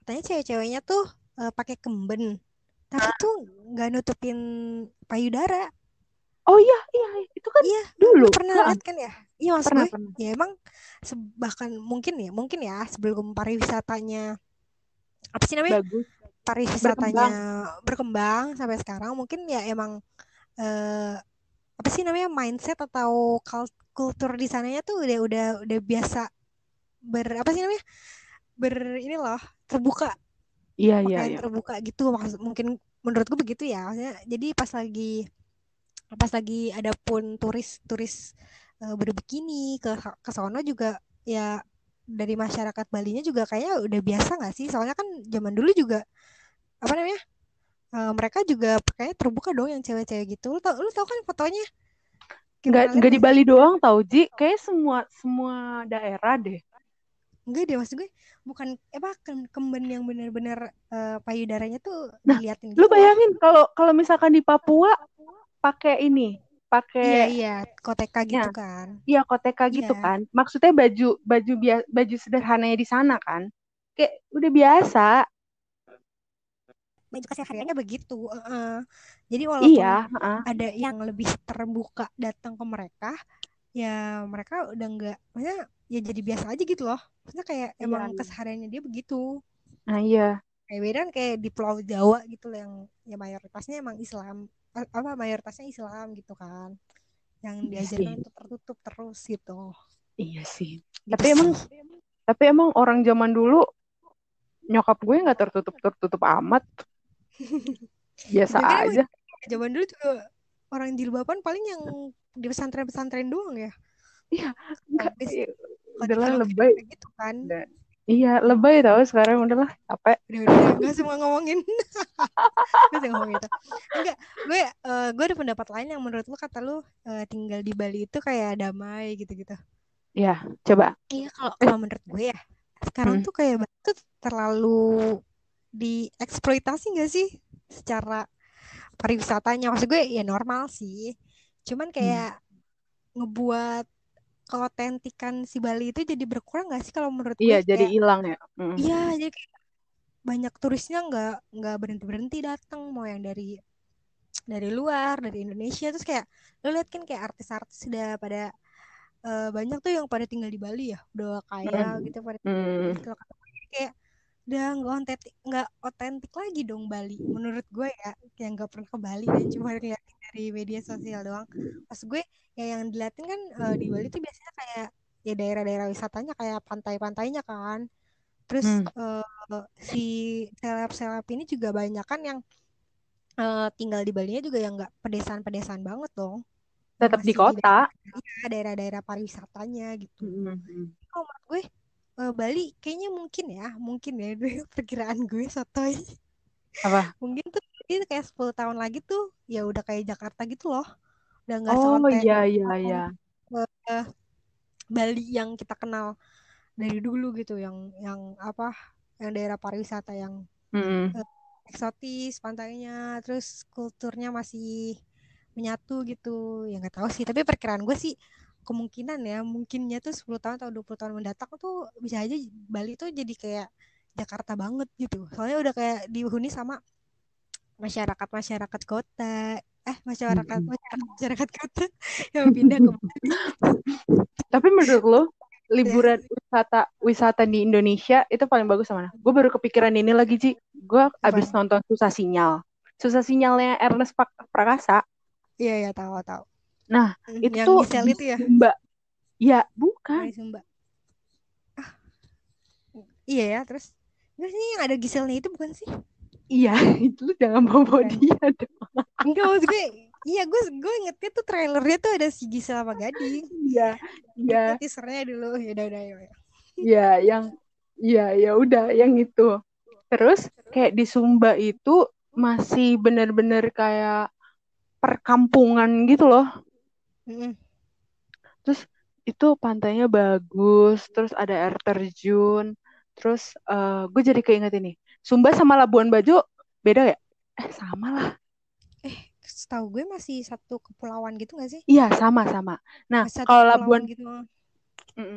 katanya cewek-ceweknya tuh uh, pakai kemben, tapi tuh nggak nutupin payudara. Oh iya iya itu kan iya, dulu pernah lihat kan ya? Iya maksud pernah, gue pernah. Ya emang se- bahkan mungkin ya mungkin ya sebelum pariwisatanya apa sih namanya bagus, pariwisatanya berkembang. berkembang sampai sekarang mungkin ya emang uh, apa sih namanya mindset atau kultur di sananya tuh udah udah udah biasa ber apa sih namanya ber ini loh terbuka iya iya iya terbuka gitu maksud mungkin menurutku begitu ya maksudnya, jadi pas lagi pas lagi ada pun turis turis uh, berbikini ke ke sono juga ya, dari masyarakat Balinya juga kayaknya udah biasa nggak sih? Soalnya kan zaman dulu juga apa namanya? Uh, mereka juga pakainya terbuka dong yang cewek-cewek gitu. Lu tau, lu tau kan fotonya? Gak, gak di Bali doang tau, Ji. Kayaknya semua semua daerah deh. Enggak deh, maksud gue bukan apa kemben yang benar-benar uh, payudaranya tuh nah, diliatin gitu. Lu bayangin kalau kalau misalkan di Papua pakai ini, pakai iya iya koteka gitu ya, kan. Iya, koteka ya. Gitu kan. Maksudnya baju baju baju sederhananya di sana kan. Kayak udah biasa. Baju kesehariannya begitu. Uh-uh. Jadi walaupun iya, uh-uh. ada yang lebih terbuka datang ke mereka, ya mereka udah enggak, maksudnya ya jadi biasa aja gitu loh. Maksudnya kayak iya, emang iya. kesehariannya dia begitu. Nah iya. Kayak beda kayak di Pulau Jawa gitu loh, yang ya mayoritasnya emang Islam, apa mayoritasnya Islam gitu kan. Yang iya diajarin itu tertutup terus gitu. Iya sih. Gitu tapi sih. emang tapi emang orang zaman dulu nyokap gue enggak tertutup-tertutup amat. Biasa aja. Zaman dulu juga orang jilbaban paling yang di pesantren-pesantren doang ya. Iya, enggak. Udahlah lebay gitu kan. Udah. Iya, lebay tau sekarang udahlah capek. Enggak semua ngomongin. Enggak ngomongin itu. Enggak, gue uh, gue ada pendapat lain yang menurut lu kata lu uh, tinggal di Bali itu kayak damai gitu-gitu. Iya, coba. Iya, kalau kalau menurut gue ya sekarang hmm. tuh kayak Bali tuh terlalu dieksploitasi gak sih secara pariwisatanya? Maksud gue ya normal sih, cuman kayak hmm. ngebuat keotentikan si Bali itu jadi berkurang gak sih kalau menurut iya, gue? Iya jadi hilang ya. Mm. Iya jadi banyak turisnya nggak nggak berhenti berhenti datang, mau yang dari dari luar, dari Indonesia. Terus kayak lo liat kan kayak artis-artis udah pada uh, banyak tuh yang pada tinggal di Bali ya, udah kaya mm. gitu pada mm. gitu, kayak udah nggak otentik nggak otentik lagi dong Bali menurut gue ya, yang nggak pernah ke Bali dan cuma ngeliatin dari media sosial doang. Pas gue ya yang diliatin kan uh, di Bali tuh biasanya kayak ya daerah-daerah wisatanya kayak pantai-pantainya kan, terus hmm. uh, si seleb-seleb ini juga banyak kan yang uh, tinggal di Bali nya juga yang nggak pedesaan-pedesaan banget dong, tetap di kota ya, daerah-daerah pariwisatanya gitu. hmm. Oh, menurut gue Bali kayaknya mungkin ya, mungkin ya perkiraan gue sotoy. Apa? Mungkin tuh ini kayak sepuluh tahun lagi tuh ya udah kayak Jakarta gitu loh. Udah enggak oh, sampai iya, iya, iya. Bali yang kita kenal dari dulu gitu, yang yang apa? Yang daerah pariwisata yang mm-hmm. eksotis, pantainya, terus kulturnya masih menyatu gitu. Ya enggak tahu sih, tapi perkiraan gue sih kemungkinan ya, mungkinnya tuh sepuluh tahun atau dua puluh tahun mendatang tuh bisa aja Bali tuh jadi kayak Jakarta banget gitu. Soalnya udah kayak dihuni sama masyarakat-masyarakat kota. Eh, masyarakat masyarakat kota yang pindah ke Bali. Tapi menurut lo, liburan wisata wisata di Indonesia itu paling bagus mana? Gue baru kepikiran ini lagi, Ji. Gue abis nonton Susah Sinyal. Susah Sinyalnya Ernest Prakasa. Iya, ya tahu, tahu. Nah, itu yang Giselle itu ya? Sumba. Ya, bukan. Dari Sumba. Ah. Iya ya, terus. Enggak sih yang ada Giselle-nya itu bukan sih? Iya, itu jangan bawa-bawa dia dong. Enggak, maksud gue. Iya, gue gue ingetnya tuh trailernya tuh ada si Giselle sama Gading. Iya, iya. Teasernya dulu, ya udah udah ya. Iya, yang iya ya udah yang itu. Terus kayak di Sumba itu masih benar-benar kayak perkampungan gitu loh. Mm. Terus itu pantainya bagus, terus ada air terjun, terus uh, gue jadi keinget ini. Sumba sama Labuan Bajo beda ya? Eh sama lah. Eh setahu gue masih satu kepulauan gitu nggak sih? Iya sama sama. Nah kalau Labuan gitu,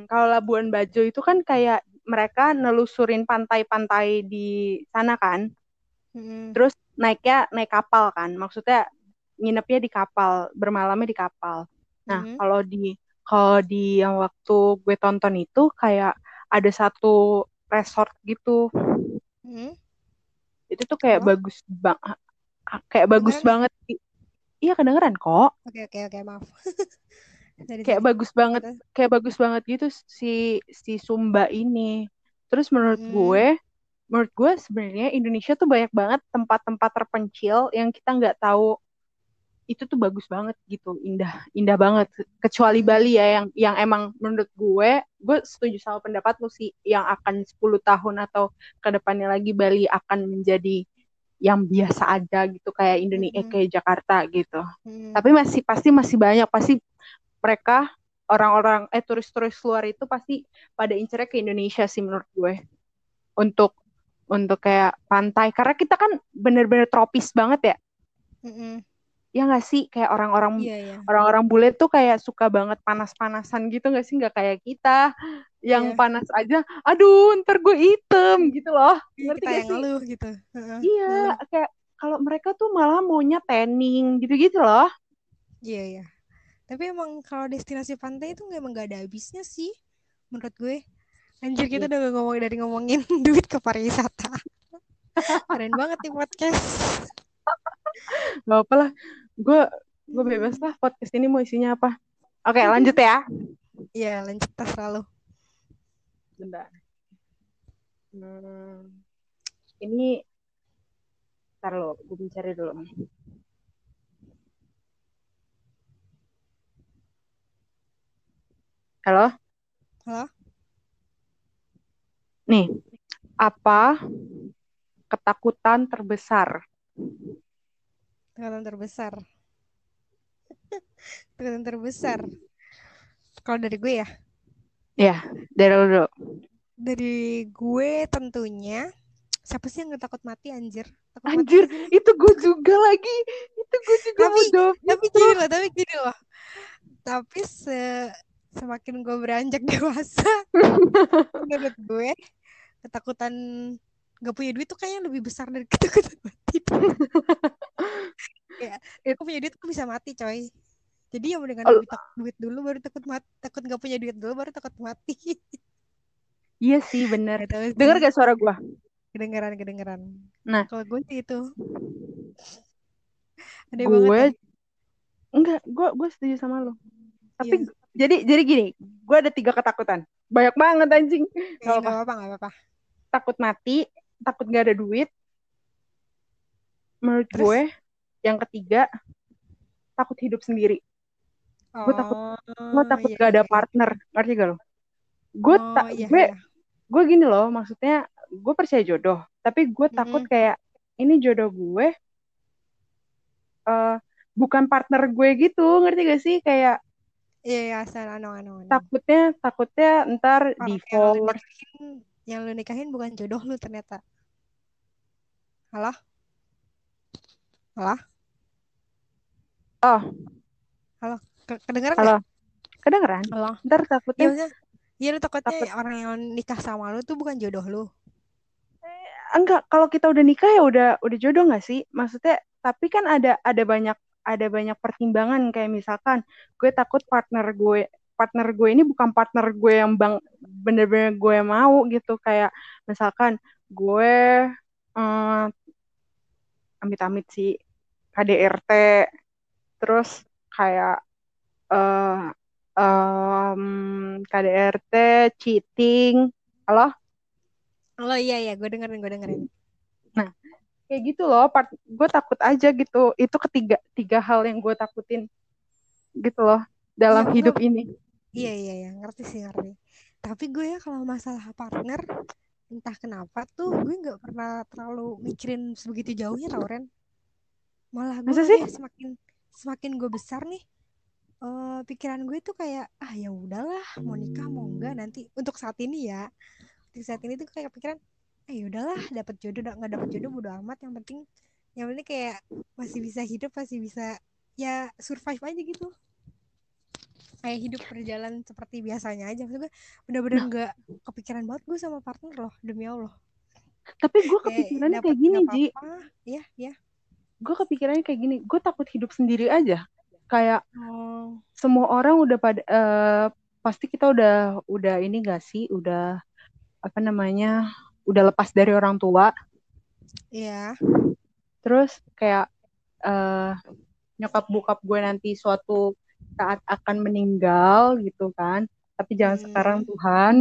kalau Labuan Bajo itu kan kayak mereka nelusurin pantai-pantai di sana kan. Mm. Terus naiknya naik kapal kan, maksudnya nginepnya di kapal, bermalamnya di kapal. Nah, mm-hmm. kalau di kalau di yang waktu gue tonton itu kayak ada satu resort gitu. Mm-hmm. Itu tuh kayak oh. bagus bang, kayak bagus banget. Iya kedengeran kok. Oke oke oke maaf. Dari kayak bagus banget, kayak bagus banget gitu si si Sumba ini. Terus menurut mm. gue, menurut gue sebenarnya Indonesia tuh banyak banget tempat-tempat terpencil yang kita nggak tahu itu tuh bagus banget gitu, indah indah banget. Kecuali Bali ya, yang yang emang menurut gue, gue setuju sama pendapat lu sih, yang akan sepuluh tahun atau ke depannya lagi Bali akan menjadi yang biasa aja gitu, kayak Indonesia, hmm. kayak Jakarta gitu. Hmm. Tapi masih pasti masih banyak, pasti mereka orang-orang eh turis-turis luar itu pasti pada incernya ke Indonesia sih menurut gue. Untuk untuk kayak pantai, karena kita kan bener-bener tropis banget ya. Hmm. Ya nggak sih, kayak orang-orang yeah, yeah. orang-orang bule tuh kayak suka banget panas-panasan gitu nggak sih, nggak kayak kita yang yeah. panas aja, aduh ntar gue hitam gitu loh, ngerti kita gak sih? Ngeluh, gitu. Iya, ngeluh. Kayak kalau mereka tuh malah maunya tanning gitu-gitu loh. Iya yeah, iya. Yeah. Tapi emang kalau destinasi pantai itu emang nggak ada habisnya sih, menurut gue. Anjir kita yeah. udah ngomong dari ngomongin duit ke pariwisata. Keren banget nih podcast. Gak apa lah. Gue gue bebas lah, podcast ini mau isinya apa. Oke, okay, lanjut ya. Iya, lanjut tas lalu. Bentar. Hmm, ini ntar lo, gue mencari dulu. Halo? Halo? Nih, apa ketakutan terbesar? Ketakutan terbesar. Ketakutan terbesar. Kalau dari gue ya? Ya, dari lo. Dari gue tentunya, siapa sih yang gak takut mati anjir? Takut anjir, mati. Itu gue juga lagi. Itu gue juga tapi, mudah. Tapi gini loh, tapi gini loh. Tapi se- semakin gue beranjak dewasa, menurut gue, ketakutan gak punya duit tuh kayaknya lebih besar dari ketakutan mati. Ya, aku punya duit aku bisa mati coy. Jadi ya dengan lebih takut duit dulu baru takut mati, takut gak punya duit dulu baru takut mati. Iya sih benar. Dengar gak suara gue? Kedengeran kedengeran. Nah kalau gue sih itu. Ada gue banget, enggak, gue gue setuju sama lo. Tapi iya. jadi jadi gini, gue ada tiga ketakutan. Banyak banget anjing. Gak apa-apa gak apa-apa. Takut mati, takut gak ada duit. Menurut Terus? gue yang ketiga takut hidup sendiri. Oh, gue takut gue takut iya, gak ada iya. partner, ngerti gak lo? Gue oh, tak iya, gue iya. gue gini loh, maksudnya gue percaya jodoh, tapi gue mm-hmm. takut kayak ini jodoh gue uh, bukan partner gue gitu, ngerti gak sih kayak? Iya, asal ano-ano. Takutnya takutnya ntar oh, divorce. Yang lu nikahin bukan jodoh lu ternyata. Halo? Halo? Oh. Halo, kedengeran Halo. Gak? Kedengeran? Halo. Ntar takutnya. Iya, ya, lu takutnya takut. Orang yang nikah sama lu tuh bukan jodoh lu. Eh, enggak, kalau kita udah nikah ya udah udah jodoh gak sih? Maksudnya, tapi kan ada ada banyak ada banyak pertimbangan, kayak misalkan gue takut partner gue partner gue ini bukan partner gue yang bang bener-bener gue mau gitu, kayak misalkan gue eh, amit-amit sih K D R T, terus kayak uh, um, K D R T, cheating, halo? Halo, iya, iya, gue dengerin, gue dengerin. Nah, kayak gitu loh, part, gue takut aja gitu, itu ketiga, tiga hal yang gue takutin gitu loh, dalam ya, hidup gue, ini. Iya, iya, iya, ngerti sih, ngerti. Tapi gue ya kalau masalah partner, entah kenapa tuh, gue gak pernah terlalu mikirin sebegitu jauhnya tau, Ren. Malah gue ya, semakin... semakin gue besar nih, uh, pikiran gue tuh kayak ah ya udahlah mau nikah mau enggak nanti untuk saat ini ya, untuk saat ini tuh kayak pikiran ah ya udahlah dapat jodoh nggak dapat jodoh bodo amat, yang penting yang penting kayak masih bisa hidup, masih bisa ya survive aja gitu, kayak hidup berjalan seperti biasanya aja. Maksud gue benar-benar nggak nah. kepikiran banget gue sama partner loh, demi Allah. Tapi gue kepikirannya kayak, kayak gini Ji, ya ya gue kepikirannya kayak gini, gue takut hidup sendiri aja. Kayak oh. semua orang udah pada, uh, pasti kita udah, udah ini gak sih, udah apa namanya, udah lepas dari orang tua. Iya. Yeah. Terus kayak uh, nyokap bokap gue nanti suatu saat akan meninggal gitu kan. Tapi jangan hmm. sekarang Tuhan.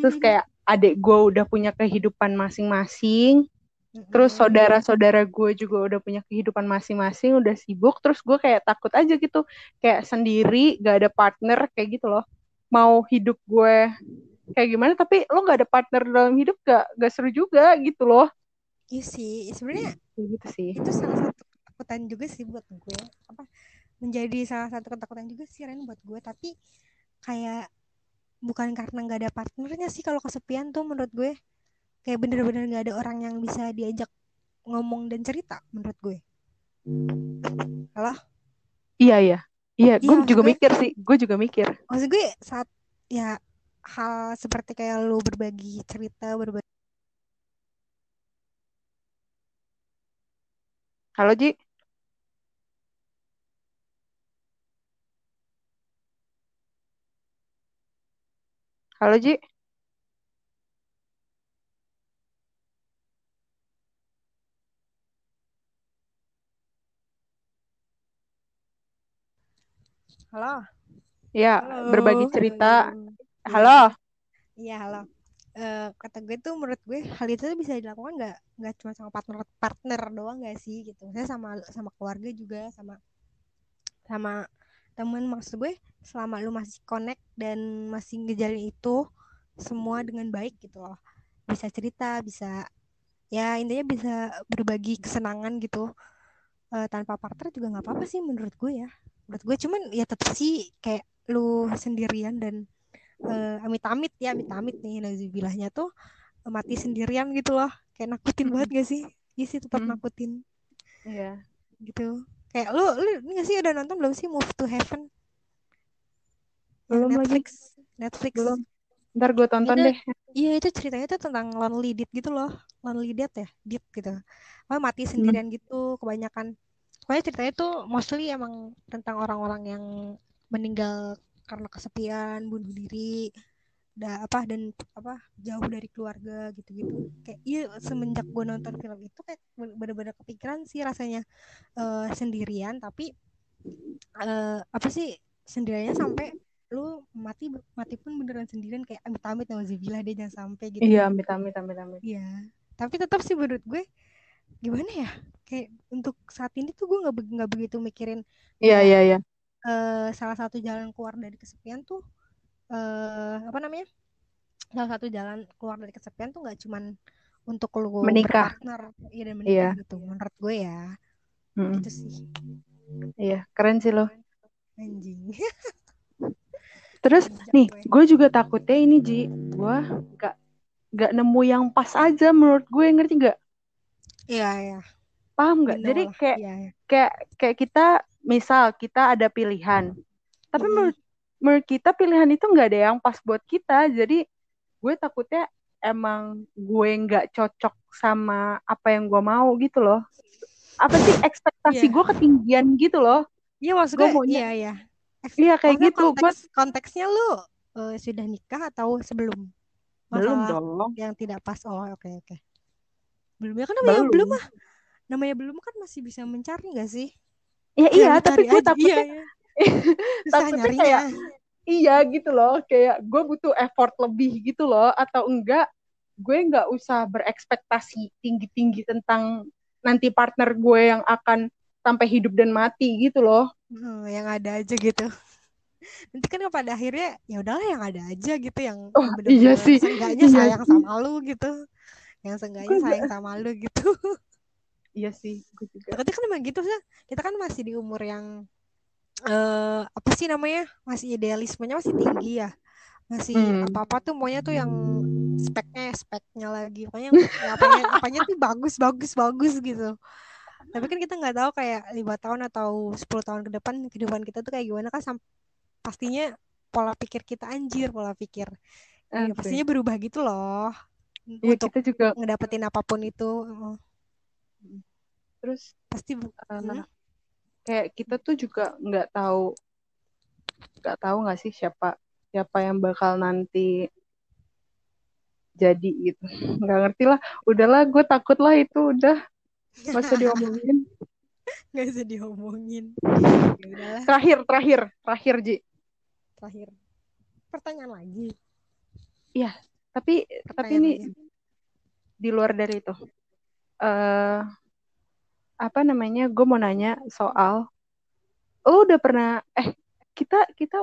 Terus kayak adik gue udah punya kehidupan masing-masing. Terus saudara-saudara gue juga udah punya kehidupan masing-masing, udah sibuk. Terus gue kayak takut aja gitu, kayak sendiri, gak ada partner, kayak gitu loh. Mau hidup gue kayak gimana, tapi lo gak ada partner dalam hidup, gak, gak seru juga gitu loh. Iya sih, sebenarnya gitu sih. Itu salah satu ketakutan juga sih buat gue, apa, menjadi salah satu ketakutan juga sih Ren buat gue. Tapi kayak bukan karena gak ada partnernya sih kalau kesepian tuh menurut gue. Kayak bener-bener gak ada orang yang bisa diajak ngomong dan cerita menurut gue. Halo? Iya, iya. Iya, gue iya, juga gue, mikir sih. Gue juga mikir. Maksud gue saat ya hal seperti kayak lu berbagi cerita, berbagi. Halo, Ji? Halo, Ji? Halo. Ya, halo. Berbagi cerita. Halo. Halo. Iya, halo. Uh, kata gue tuh menurut gue hal itu tuh bisa dilakukan nggak nggak cuma sama partner partner doang nggak sih gitu. Misalnya sama sama keluarga juga, sama sama teman. Maksud gue selama lu masih connect dan masih ngejalin itu semua dengan baik gitu loh. Bisa cerita, bisa ya intinya bisa berbagi kesenangan gitu. Uh, tanpa partner juga nggak apa-apa sih menurut gue ya. Menurut gue cuman ya tetap sih kayak lu sendirian dan uh, amit-amit ya amit-amit nih nazubilahnya tuh mati sendirian gitu loh, kayak nakutin banget gak sih? Iya sih, tetap nakutin. Iya. Yeah. Gitu. Kayak lu lu nggak sih udah nonton belum sih Move to Heaven? Belum Netflix. Lagi. Netflix. Belum. Ntar gue tonton itu, deh. Iya itu ceritanya tuh tentang lonely death gitu loh, lonely death ya, death gitu. Oh, mati sendirian mm. gitu kebanyakan. Pokoknya ceritanya tuh mostly emang tentang orang-orang yang meninggal karena kesepian, bunuh diri, da, apa dan apa jauh dari keluarga gitu-gitu. Kayak iya semenjak gue nonton film itu kayak bener-bener kepikiran sih rasanya uh, sendirian. Tapi uh, apa sih sendiriannya sampai lu mati mati pun beneran sendirian kayak amit-amit nauzubillah deh jangan sampai gitu. Iya amit-amit amit-amit. Iya. Tapi tetap sih menurut gue gimana ya? Kayak untuk saat ini tuh gue nggak be- nggak begitu mikirin yeah, yeah, yeah. Uh, salah satu jalan keluar dari kesepian tuh uh, apa namanya salah satu jalan keluar dari kesepian tuh nggak cuman untuk lu menikah partner ya dan menikah yeah. gitu menurut gue ya mm-hmm. gitu sih. Iya yeah, keren sih lo anjing. Terus anjing nih gue juga takutnya ini Ji gue nggak nggak nemu yang pas aja menurut gue, ngerti nggak? Iya yeah, iya yeah. Paham nggak? Jadi kayak ya, ya. kayak kayak kita misal kita ada pilihan, tapi hmm. menurut menurut kita pilihan itu nggak ada yang pas buat kita. Jadi gue takutnya emang gue nggak cocok sama apa yang gue mau gitu loh. Apa sih ekspektasi yeah. gue ketinggian gitu loh? Iya maksud gue. Iya iya. Iya kayak gitu. Konteks, konteksnya lu uh, sudah nikah atau sebelum? Belum dong. Yang tidak pas. Oh oke okay, oke. Okay. Belum ya kan namanya belum. belum ah. Namanya belum kan masih bisa mencari nggak sih? Ya iya, tapi gue takutnya, takutnya kayak iya gitu loh, kayak gue butuh effort lebih gitu loh, atau enggak gue nggak usah berekspektasi tinggi-tinggi tentang nanti partner gue yang akan sampai hidup dan mati gitu loh. Hmm, yang ada aja gitu. Nanti kan pada akhirnya ya udahlah yang ada aja gitu, yang oh, bener-bener iya seenggaknya iya sayang sih. sama lu gitu, yang seenggaknya sayang sama lu gitu. Iya sih, gue juga. Tapi kan emang gitu sih. Kita kan masih di umur yang uh, apa sih namanya? Masih idealismenya masih tinggi ya. Masih hmm. apa-apa tuh maunya tuh yang speknya, speknya lagi. Pokoknya apanya, apanya tuh bagus, bagus, bagus gitu. Tapi kan kita enggak tahu kayak lima tahun atau sepuluh tahun ke depan kehidupan kita tuh kayak gimana kan. Sam- pastinya pola pikir kita anjir, pola pikir. Okay. Ya, pastinya berubah gitu loh. Ya, untuk kita juga ngedapetin apapun itu. Terus pasti uh, kayak kita tuh juga nggak tahu nggak tahu nggak sih siapa siapa yang bakal nanti jadi gitu, nggak ngerti lah, udahlah gue takut lah itu udah nggak usah diomongin nggak usah diomongin udahlah. terakhir terakhir terakhir Ji terakhir pertanyaan lagi ya tapi pertanyaan tapi ini aja. Di luar dari itu uh, apa namanya, gue mau nanya soal lo udah pernah eh kita kita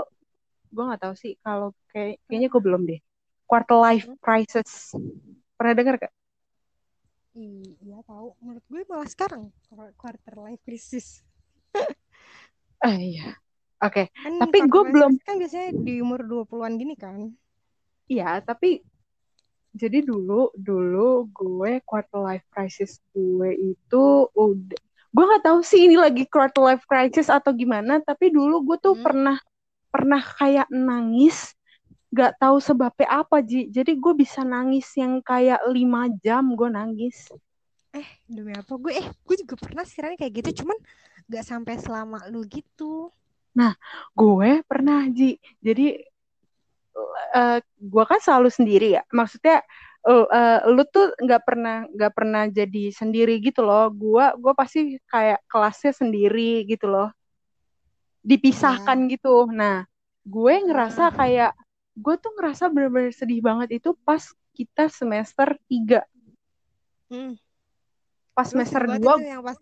gue nggak tahu sih kalau kayak kayaknya gue belum deh, quarter life crisis pernah dengar gak? Iya tahu, menurut gue malah sekarang quarter life crisis. Ah uh, iya. Oke, okay. Kan tapi gue belum, kan biasanya di umur dua puluhan gini kan. Iya, tapi jadi dulu dulu gue quarter life crisis gue itu udah, gue nggak tahu sih ini lagi quarter life crisis atau gimana, tapi dulu gue tuh hmm. pernah pernah kayak nangis nggak tahu sebabnya apa, Ji. Jadi gue bisa nangis yang kayak lima jam gue nangis. Eh, demi apa gue? Eh, gue juga pernah sekiranya kayak gitu, cuman nggak sampai selama lu gitu. Nah, gue pernah, Ji. Jadi, uh, gue kan selalu sendiri ya. Maksudnya, uh, uh, lu tuh nggak pernah nggak pernah jadi sendiri gitu loh. Gue gue pasti kayak kelasnya sendiri gitu loh. Dipisahkan nah. gitu. Nah, gue ngerasa kayak, gue tuh ngerasa bener-bener sedih banget itu pas kita semester tiga. Hmm. Pas lu semester dua. Itu yang pas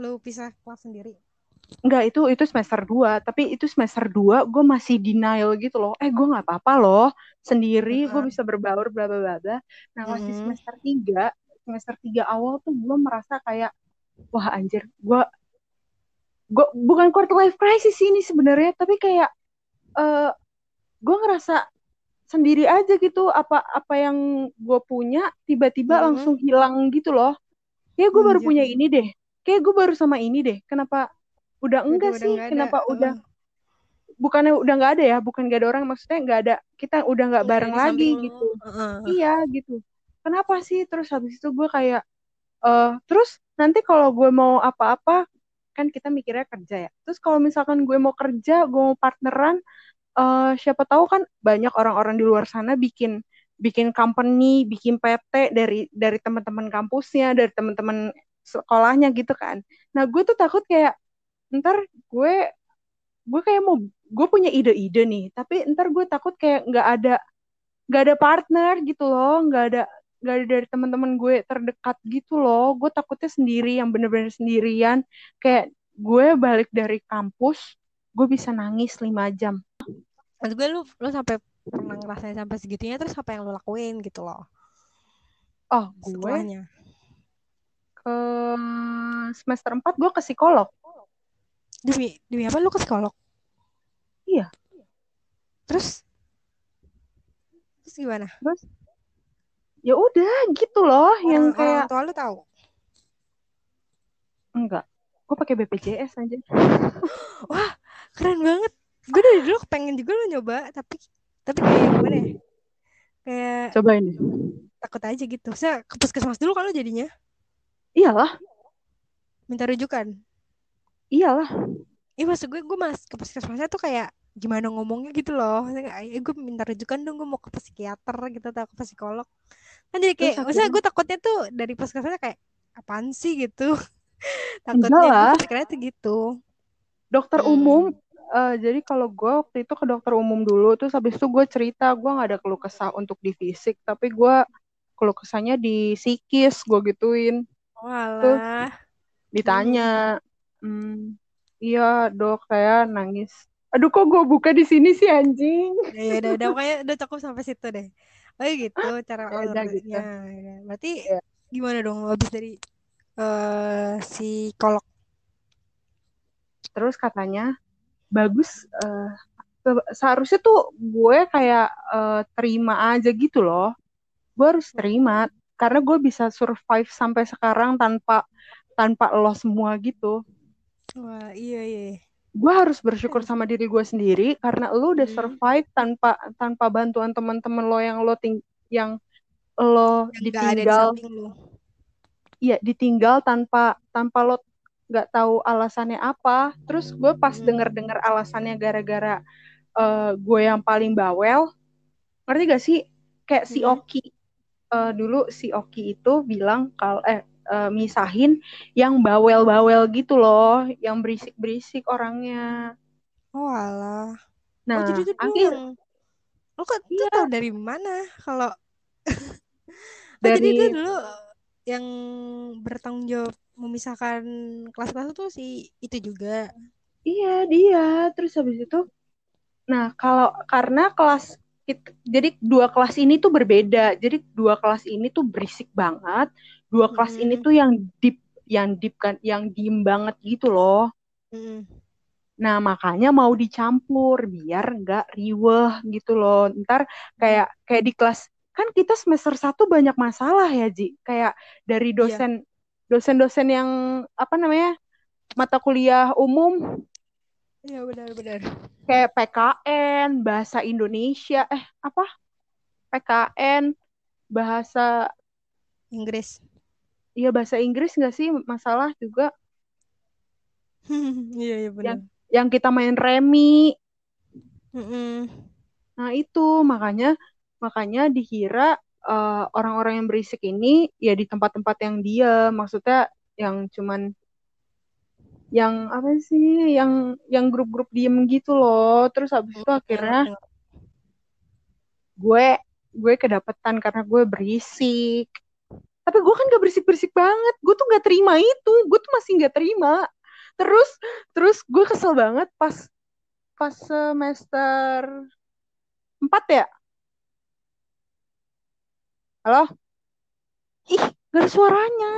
lu pisah kelas sendiri? Enggak, itu itu semester dua, tapi itu semester dua gue masih denial gitu loh. Eh, gue enggak apa-apa loh, sendiri gue bisa berbaur bla bla bla. Nah, pas mm-hmm. semester tiga, semester tiga awal tuh gue merasa kayak wah anjir, gue gue bukan quarter life crisis ini sebenarnya, tapi kayak uh, gue ngerasa sendiri aja gitu, apa apa yang gue punya tiba-tiba mm-hmm. langsung hilang gitu loh. Ya gue mm-hmm. baru punya ini deh. Kayak gue baru sama ini deh. Kenapa udah enggak udah, sih udah kenapa ada. udah bukannya udah nggak ada ya, bukan nggak ada orang, maksudnya nggak ada, kita udah nggak bareng lagi gitu. uh. Iya gitu, kenapa sih? Terus habis itu gue kayak uh, terus nanti kalau gue mau apa-apa kan kita mikirnya kerja ya, terus kalau misalkan gue mau kerja, gue mau partneran, uh, siapa tahu kan banyak orang-orang di luar sana bikin bikin company, bikin P T dari dari teman-teman kampusnya, dari teman-teman sekolahnya gitu kan. Nah gue tuh takut kayak ntar gue gue kayak mau gue punya ide-ide nih, tapi ntar gue takut kayak nggak ada nggak ada partner gitu loh, nggak ada nggak ada dari teman-teman gue terdekat gitu loh. Gue takutnya sendiri, yang bener-bener sendirian. Kayak gue balik dari kampus gue bisa nangis lima jam. Maksud gue lu lu sampai pernah ngerasain sampai segitunya, terus apa yang lu lakuin gitu loh? Oh gue setelahnya ke semester empat gue ke psikolog. Demi, demi apa lu ke psikolog? Iya. Terus? Terus gimana? Terus? Ya udah gitu loh. Orang, yang kayak... orang tua lu tahu? Enggak. Gue pakai B P J S aja. Wah, keren banget. Gue dari dulu pengen juga lu nyoba, tapi tapi kayak gimana ya? Kayak coba ini. Takut aja gitu. Saya ke puskesmas dulu kan lu jadinya? Iyalah. Minta rujukan. Iyalah. Iya maksud gue, gue mas ke puskesmasnya tuh kayak gimana ngomongnya gitu loh. Maksudnya, eh, gue minta rujukan dong, gue mau ke psikiater gitu atau ke psikolog. Kan jadi kayak, maksudnya gue takutnya tuh dari puskesmasnya kayak apaan sih gitu. Takutnya pikirannya tuh gitu. Dokter hmm. umum, uh, jadi kalau gue waktu itu ke dokter umum dulu, terus habis itu gue cerita gue nggak ada keluh kesah untuk di fisik, tapi gue keluh kesahnya di psikis, gue gituin. Walah. Terus ditanya. Hmm. Hmm, iya dok, saya nangis. Aduh kok gue buka di sini sih anjing. Ya udah udah kayak udah cukup sampai situ deh. Oh gitu cara alurnya. Gitu. Ya. Berarti ya. Gimana dong habis dari uh, psikolog? Terus katanya bagus. Uh, seharusnya tuh gue kayak uh, terima aja gitu loh. Gue harus terima karena gue bisa survive sampai sekarang tanpa tanpa lo semua gitu. Wah, iya iya. Gue harus bersyukur sama diri gue sendiri karena lo udah survive hmm. tanpa tanpa bantuan teman-teman lo yang lo ting- yang lo yang ditinggal. Iya, di ditinggal tanpa tanpa lo nggak tahu alasannya apa. Terus gue pas hmm. denger-denger alasannya gara-gara uh, gue yang paling bawel. Ngerti gak sih? Kayak si Oki uh, dulu si Oki itu bilang kalau eh Uh, misahin yang bawel-bawel gitu loh, yang berisik-berisik orangnya. Oh alah. Nah, oh, jadi itu dulu. Lo kok iya. Tahu dari mana kalau? Dari... Oh, jadi itu dulu yang bertanggung jawab memisahkan kelas-kelas tuh si itu juga. Iya, dia. Terus habis itu, nah kalau karena kelas kita, jadi dua kelas ini tuh berbeda. Jadi dua kelas ini tuh berisik banget. Dua hmm. kelas ini tuh yang deep, yang deep kan, yang diem banget gitu loh. Hmm. Nah makanya mau dicampur biar nggak riweh gitu loh. Ntar kayak kayak di kelas kan kita semester satu banyak masalah ya Ji. Kayak dari dosen yeah. dosen-dosen yang apa namanya mata kuliah umum. Iya benar-benar. Kayak P K N bahasa Indonesia eh apa P K N bahasa Inggris. Iya bahasa Inggris nggak sih masalah juga. Iya iya benar. Yang yang kita main remi, mm-mm. nah itu makanya makanya dikira uh, orang-orang yang berisik ini ya di tempat-tempat yang dia maksudnya yang cuman yang apa sih yang yang grup-grup diem gitu loh. Terus habis itu akhirnya gue gue kedapetan karena gue berisik, tapi gue kan gak berisik-berisik banget. Gue tuh nggak terima itu, gue tuh masih nggak terima. Terus terus gue kesel banget pas pas semester empat ya. Halo? Ih, gak ada suaranya.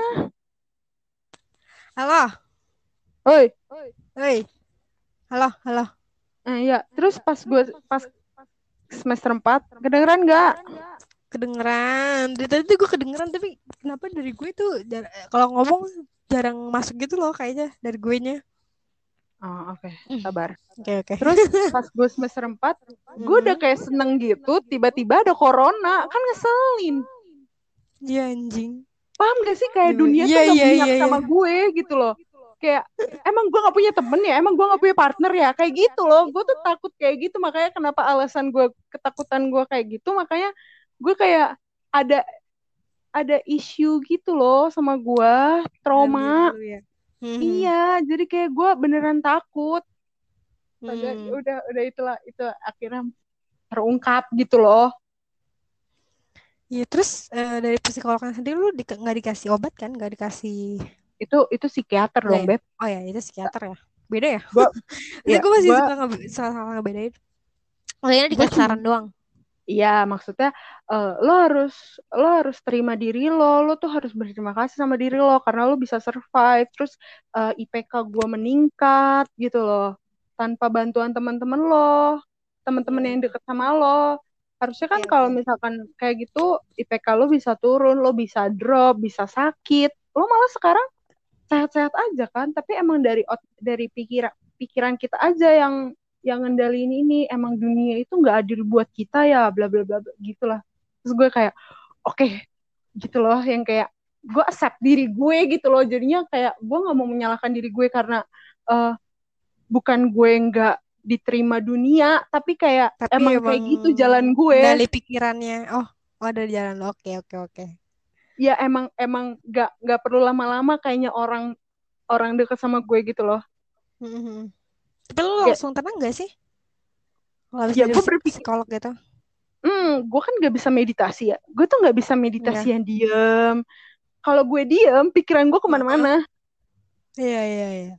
Halo. Oi. Oi. Halo, halo. Eh iya, terus pas gue pas semester empat, kedengeran enggak? Kedengeran. Dari tadi tuh gue kedengeran, tapi kenapa dari gue tuh jar- kalau ngomong jarang masuk gitu loh kayaknya dari guenya. Oh, oke. Okay. Sabar. Oke, okay, oke. Okay. Terus pas gue semester empat, hmm. gue udah kayak seneng gitu, tiba-tiba ada corona, kan ngeselin. Iya, anjing. Paham gak sih kayak dunia ya, tuh enggak ya, punya ya, sama ya. gue gitu loh. Kayak emang gue gak punya temen ya, emang gue gak punya partner ya, kayak gitu loh. Gue tuh takut kayak gitu, makanya kenapa alasan gue ketakutan gue kayak gitu, makanya gue kayak ada ada isu gitu loh sama gue, trauma. Ya, ya. Hmm. Iya, jadi kayak gue beneran takut. Padahal hmm. udah udah itulah itu akhirnya terungkap gitu loh. Iya, terus uh, dari psikolognya sendiri lu di, gak dikasih obat kan? Gak dikasih. Itu itu psikiater dong, ya. Beb. Oh ya, itu psikiater ya. Beda ya? Gua ya, gue masih gua... suka nge- salah-salah ngebedain. Maksudnya dikasih saran doang. Iya, maksudnya uh, lo harus lo harus terima diri lo, lo tuh harus berterima kasih sama diri lo karena lo bisa survive. Terus uh, I P K gue meningkat gitu loh, tanpa bantuan teman-teman lo, teman-teman yang deket sama lo. Harusnya kan ya, kalau misalkan kayak gitu, I P K lo bisa turun, lo bisa drop, bisa sakit. Lo malah sekarang sehat-sehat aja kan, tapi emang dari dari pikiran pikiran kita aja yang yang ngendaliin ini. Emang dunia itu nggak adil buat kita ya, bla bla bla gitulah. Terus gue kayak oke okay, gitu loh, yang kayak gue accept diri gue gitu loh. Jadinya kayak gue nggak mau menyalahkan diri gue karena uh, bukan gue nggak diterima dunia, tapi kayak tapi emang, emang kayak gitu jalan gue dari pikirannya. Oh oh dari jalan lo, oke oke oke ya. Emang emang nggak nggak perlu lama-lama kayaknya orang orang dekat sama gue gitu loh. Mm-hmm. Tapi lo langsung ya. Tenang gak sih? Habis ya, gue berpikir psikolog gitu. Hmm, gue kan gak bisa meditasi ya. Gue tuh gak bisa meditasi ya. Yang diem. Kalau gue diem, pikiran gue kemana-mana. Iya, iya, iya.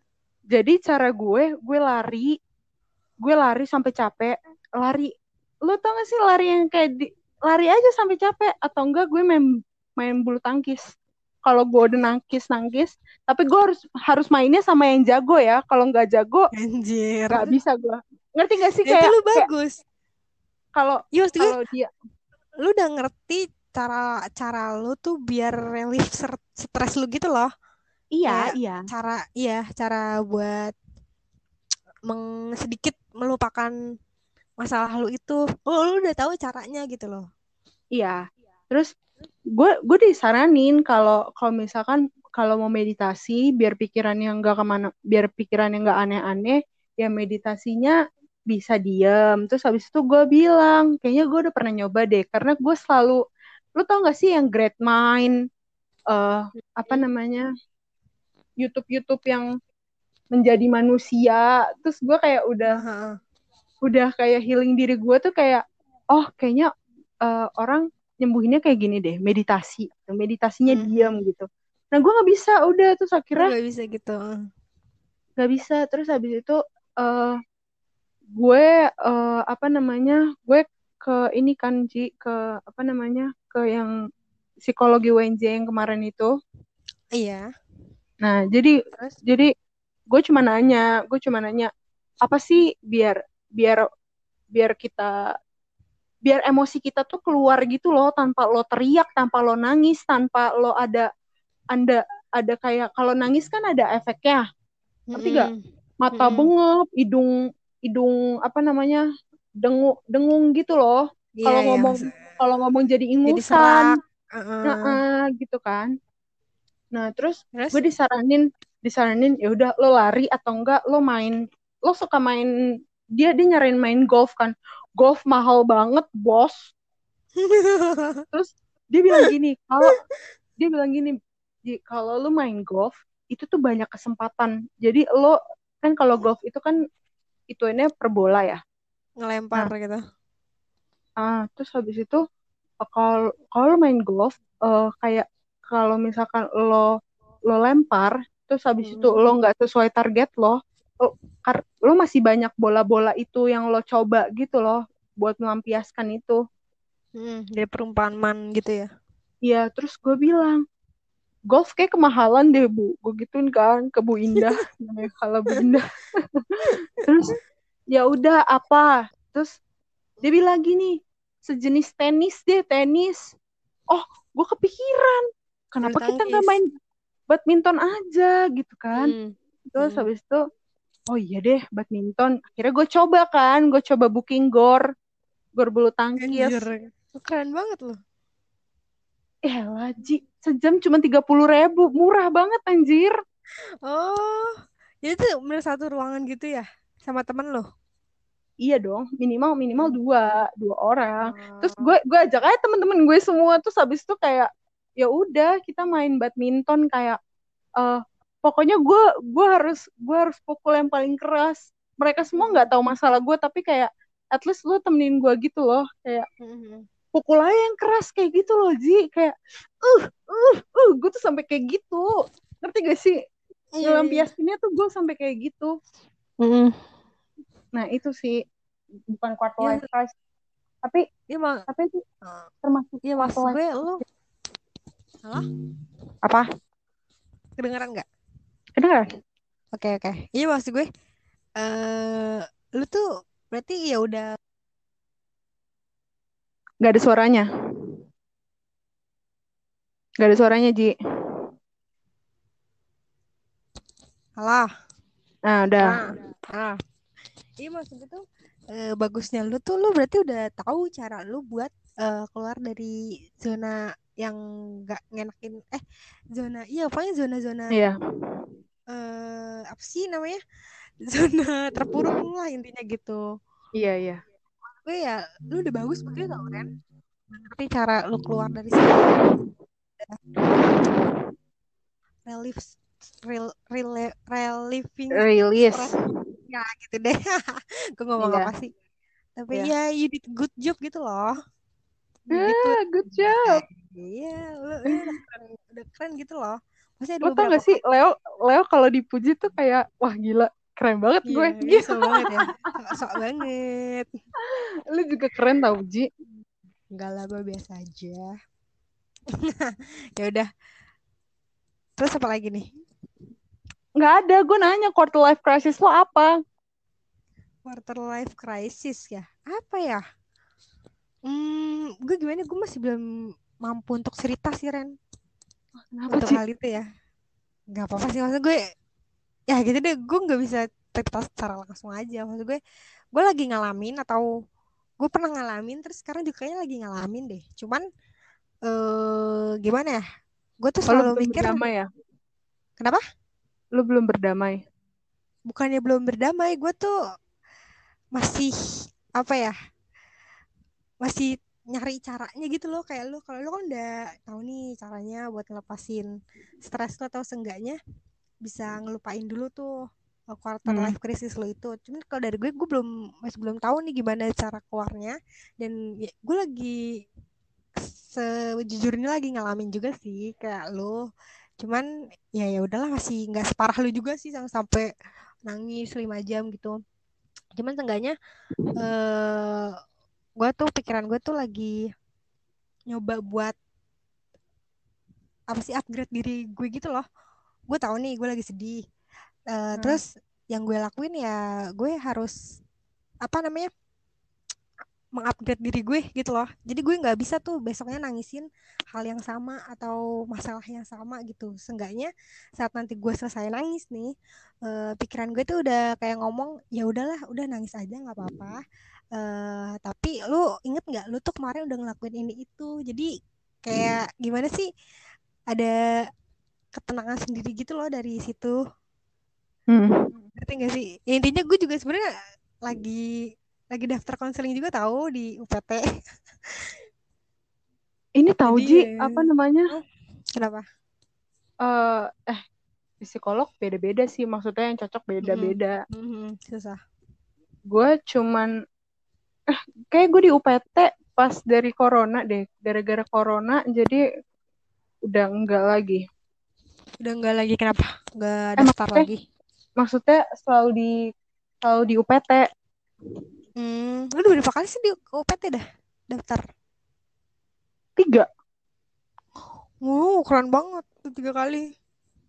Jadi cara gue, gue lari. Gue lari sampai capek. Lari. Lo tau gak sih lari yang kayak di... lari aja sampai capek. Atau enggak gue main, main bulu tangkis. Kalau gue udah nangkis-nangkis, tapi gue harus harus mainnya sama yang jago ya. Kalau nggak jago, anjir, nggak bisa gue. Ngerti nggak sih kayak? Itu lu bagus. Kalau kalau dia, lu udah ngerti cara cara lu tuh biar relief stres lu gitu loh. Iya, ya, iya. Cara, iya, cara buat meng sedikit melupakan masalah lu itu. Oh, lu udah tahu caranya gitu loh. Iya. Terus gue gue disaranin kalau kalau misalkan kalau mau meditasi biar pikirannya nggak kemana, biar pikirannya nggak aneh-aneh ya, meditasinya bisa diam. Terus habis itu gue bilang kayaknya gue udah pernah nyoba deh, karena gue selalu, lu tau nggak sih yang great mind, uh, apa namanya YouTube-YouTube yang menjadi manusia. Terus gue kayak udah udah kayak healing diri gue tuh kayak oh kayaknya uh, orang nyembuhinnya kayak gini deh, meditasi, meditasinya hmm. diam gitu. Nah gue nggak bisa, udah terus akhirnya nggak bisa gitu, nggak bisa. Terus habis itu uh, gue uh, apa namanya, gue ke ini kan Ji, ke apa namanya, ke yang psikologi U N J yang kemarin itu. Iya. Nah jadi terus? Jadi gue cuma nanya, gue cuma nanya apa sih biar biar biar kita biar emosi kita tuh keluar gitu loh, tanpa lo teriak, tanpa lo nangis, tanpa lo ada anda ada kayak kalau nangis kan ada efeknya, ngerti mm-hmm. gak? Mata mm-hmm. bengep, hidung hidung apa namanya dengung dengung gitu loh. Yeah, kalau yeah. ngomong kalau ngomong jadi ingusan, uh-uh. nah, gitu kan. Nah terus, terus? gue disaranin disaranin ya udah lo lari atau enggak lo main, lo suka main, dia dia nyariin main golf kan. Golf mahal banget, bos. Terus dia bilang gini, kalau dia bilang gini, kalau lu main golf itu tuh banyak kesempatan. Jadi lo kan kalau golf itu kan ituinnya per bola ya, ngelempar nah, gitu. Ah, terus habis itu kalau kalau main golf uh, kayak kalau misalkan lo lo lempar terus habis hmm. itu lo nggak sesuai target lo, lo lo masih banyak bola-bola itu yang lo coba gitu loh buat melampiaskan itu. Hmm, dia perumpamaan gitu ya. Iya, terus gue bilang, golf kayak kemahalan deh Bu. Gue gituin kan ke Bu Indah, namanya kalau Bu Indah. Terus ya udah apa? Terus dia bilang gini, sejenis tenis deh, tenis. Oh, gue kepikiran. Kenapa Tentang kita nggak main badminton aja gitu kan? Hmm. Terus hmm. habis itu oh iya deh badminton. Akhirnya gue coba kan, gue coba booking gor, gor bulu tangkis. Anjir. Keren banget loh. Eh lah Ji, sejam cuma tiga puluh ribu, murah banget anjir. Oh, jadi tuh bener satu ruangan gitu ya, sama temen lo? Iya dong, minimal minimal dua, dua orang. Oh. Terus gue gue ajak aja temen-temen gue semua, terus habis itu kayak ya udah kita main badminton kayak. Uh, Pokoknya gue gue harus gue harus pukul yang paling keras. Mereka semua nggak tahu masalah gue, tapi kayak at least lo temenin gue gitu loh, kayak mm-hmm. pukul aja yang keras kayak gitu loh Ji, kayak uh uh uh gue tuh sampai kayak gitu, ngerti gak sih? Mm. Ngelampiasinnya tuh gue sampai kayak gitu. Mm. Nah itu sih bukan quarter life crisis, tapi ya, mak- tapi itu termasuk ya, maksud gue lo salah apa? Kedengeran nggak? Kedengar? Oke okay, oke. Okay. Iya maksud gue, uh, lu tuh berarti ya udah nggak ada suaranya, nggak ada suaranya Ji. Alah. Nah udah. Ah. Iya maksud gue tuh uh, bagusnya lu tuh lu berarti udah tahu cara lu buat uh, keluar dari zona yang nggak ngenakin, eh zona iya pokoknya zona-zona. Iya. Uh, apa sih namanya, zona terpuruk lah intinya gitu. Iya iya. Gue ya, lu udah bagus banget tau Ren. Tapi cara lu keluar dari sini relief, rel, rel, relieving, release. Ya gitu deh. Gue ngomong yeah. apa sih? Tapi yeah. ya you did good job gitu loh. Yeah, gitu. Good job. Iya, lu udah keren, udah keren gitu loh. Lo tau gak sih Leo Leo kalau dipuji tuh kayak wah gila keren banget gue yeah, gitu. Sok banget ya, sok banget. Lu juga keren tau Ji. Enggak lah gue biasa aja. Ya udah. Terus apa lagi nih? Nggak ada, gue nanya quarter life crisis lo apa? Quarter life crisis ya? Apa ya? Hmm, gue gimana? Gue masih belum mampu untuk cerita sih Ren. Kenapa, untuk Ci? Hal itu ya gak apa-apa sih, maksud gue ya gitu deh, gue gak bisa cerita secara langsung aja. Maksud gue gue lagi ngalamin atau gue pernah ngalamin terus sekarang juga kayaknya lagi ngalamin deh, cuman uh, gimana ya, gue tuh selalu oh, mikir berdamai ya? Kenapa? Lu belum berdamai? Bukannya belum berdamai, gue tuh masih apa ya, masih nyari caranya gitu loh. Kayak lo kalau lo kan udah tahu nih caranya buat ngelepasin stres lo atau seenggaknya bisa ngelupain dulu tuh quarter hmm. life crisis lo itu. Cuman kalau dari gue, gue belum masih belum tahu nih gimana cara keluarnya, dan ya, gue lagi sejujurnya lagi ngalamin juga sih kayak lo, cuman ya ya udahlah masih nggak separah lo juga sih sampai nangis lima jam gitu. Cuman seenggaknya uh, gue tuh pikiran gue tuh lagi nyoba buat apa sih upgrade diri gue gitu loh. Gue tahu nih gue lagi sedih. Uh, hmm. Terus yang gue lakuin ya gue harus apa namanya mengupgrade diri gue gitu loh. Jadi gue nggak bisa tuh besoknya nangisin hal yang sama atau masalah yang sama gitu. Seenggaknya saat nanti gue selesai nangis nih, uh, pikiran gue tuh udah kayak ngomong ya udahlah, udah nangis aja nggak apa-apa. Uh, tapi lu inget nggak lu tuh kemarin udah ngelakuin ini itu. Jadi kayak gimana sih ada ketenangan sendiri gitu loh dari situ. Hmm. Ngerti gak sih? Ya, intinya gue juga sebenarnya lagi lagi daftar konseling juga tahu di U P T. Ini tahu Ji apa namanya? Kenapa? Uh, eh psikolog beda-beda sih, maksudnya yang cocok beda-beda. Mm-hmm. Susah. Gue cuman eh kayak gue di U P T pas dari corona deh, gara-gara corona jadi udah enggak lagi. Udah enggak lagi kenapa? Enggak daftar eh, lagi. Maksudnya selalu di selalu di U P T. Hmm, lu udah berapa kali sih di U P T dah daftar? Tiga. Wow, keren banget tuh tiga kali.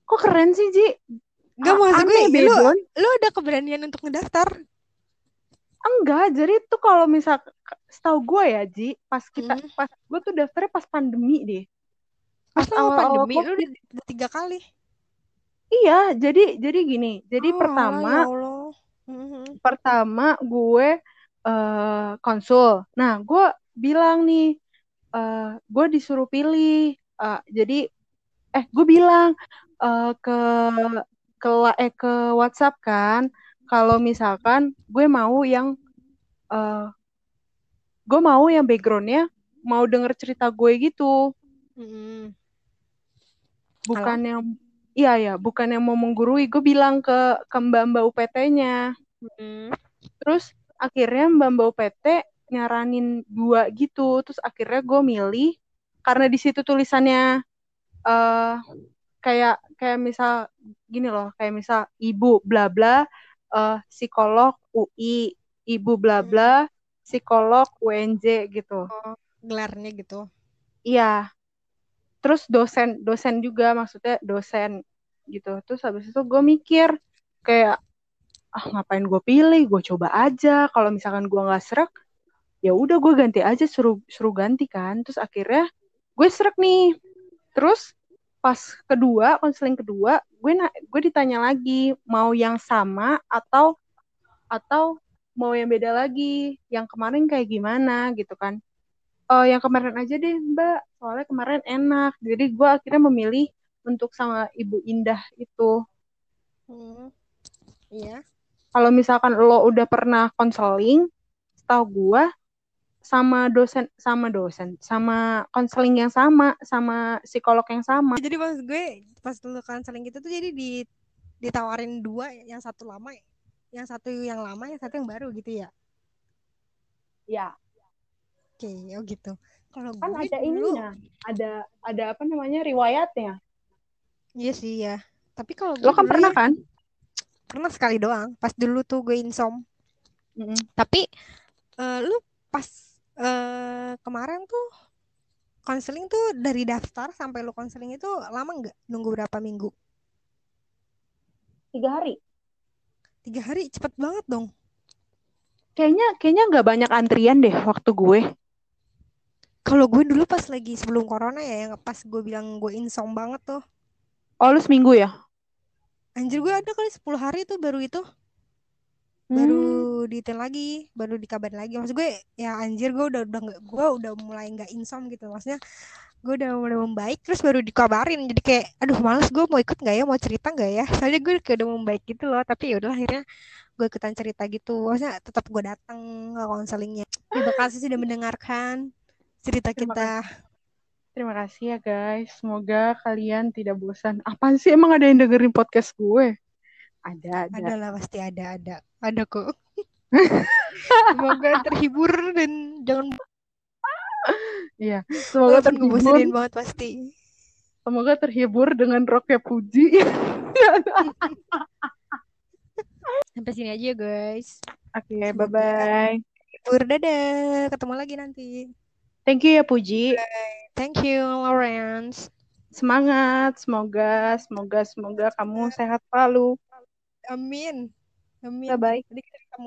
Kok keren sih Ji? Gak A- maksud gue, lu, lu ada keberanian untuk ngedaftar? Enggak, jadi tuh kalau misal setahu gue ya Ji, pas kita hmm. pas gue tuh daftarnya pas pandemi deh. Pas awal pandemi lu udah tiga kali. Iya, jadi jadi gini. Jadi oh, pertama ya Allah. Mm-hmm. Pertama gue uh, konsul. Nah, gue bilang nih uh, gue disuruh pilih. Uh, jadi eh gue bilang uh, ke ke eh, ke WhatsApp kan, kalau misalkan gue mau yang uh, gue mau yang backgroundnya mau denger cerita gue gitu. Mm-hmm. Bukan Halo. yang Iya ya, bukan yang mau menggurui, gue bilang ke ke mbak-mbak U P T-nya. Hmm. Terus akhirnya mbak-mbak U P T nyaranin dua gitu, terus akhirnya gue milih karena di situ tulisannya uh, kayak kayak misal gini loh, kayak misal ibu bla bla uh, psikolog U I, ibu bla bla psikolog U N J gitu. Oh, gelarnya gitu. Iya. Terus dosen, dosen juga maksudnya dosen gitu. Terus habis itu gue mikir kayak ah ngapain gue pilih, gue coba aja. Kalau misalkan gue nggak serak, ya udah gue ganti aja, suruh suruh ganti kan. Terus akhirnya gue serak nih. Terus pas kedua konseling kedua, gue na- gue ditanya lagi mau yang sama atau atau mau yang beda lagi. Yang kemarin kayak gimana gitu kan. Oh, yang kemarin aja deh mbak, soalnya kemarin enak. Jadi gue akhirnya memilih untuk sama Ibu Indah itu. Hmm. Iya. Kalau misalkan lo udah pernah konseling, setahu gue sama dosen, sama dosen, sama konseling yang sama, sama psikolog yang sama. Jadi pas gue pas dulu konseling gitu tuh jadi ditawarin dua, yang satu lama, yang satu yang lama, yang satu yang baru gitu ya? Ya. Oke, okay, oh gitu. Kalau kan gue ada dulu, ininya, ada ada apa namanya riwayatnya. Iya sih ya. Tapi kalau lo kan pernah ya, kan? Pernah sekali doang. Pas dulu tuh gue insom. Mm-hmm. Tapi uh, lu pas uh, kemarin tuh konseling tuh dari daftar sampai lu konseling itu lama nggak? Nunggu berapa minggu? Tiga hari. Tiga hari, cepet banget dong. Kayaknya kayaknya nggak banyak antrian deh waktu gue. Kalau gue dulu pas lagi sebelum corona ya, yang pas gue bilang gue insom banget tuh. Oh, lu seminggu ya? Anjir, gue ada kali sepuluh hari tuh baru itu. Hmm. Baru detail lagi, baru dikabarin lagi. Maksud gue, ya anjir gue udah udah gak, gue udah mulai gak insom gitu. Maksudnya gue udah mulai membaik, terus baru dikabarin. Jadi kayak, aduh males gue mau ikut gak ya, mau cerita gak ya. Soalnya gue kayak udah membaik gitu loh. Tapi yaudah akhirnya gue ikutan cerita gitu. Maksudnya tetap gue datang ke konselingnya. Terima kasih sudah mendengarkan cerita terima kita. Kasih. Terima kasih ya guys. Semoga kalian tidak bosan. Apaan sih, emang ada yang dengerin podcast gue? Ada, ada. Ada lah, pasti ada, ada. Ada kok. Semoga terhibur dan jangan... Iya, semoga terhibur. Ngebosenin banget pasti. Semoga terhibur dengan rocknya Puji. Sampai sini aja guys. Oke, okay, bye-bye. Hibur, dadah. Ketemu lagi nanti. Thank you ya Puji. Bye. Thank you Lawrence. Semangat, semoga, semoga, semoga kamu sehat selalu. Amin. Amin. Bye-bye.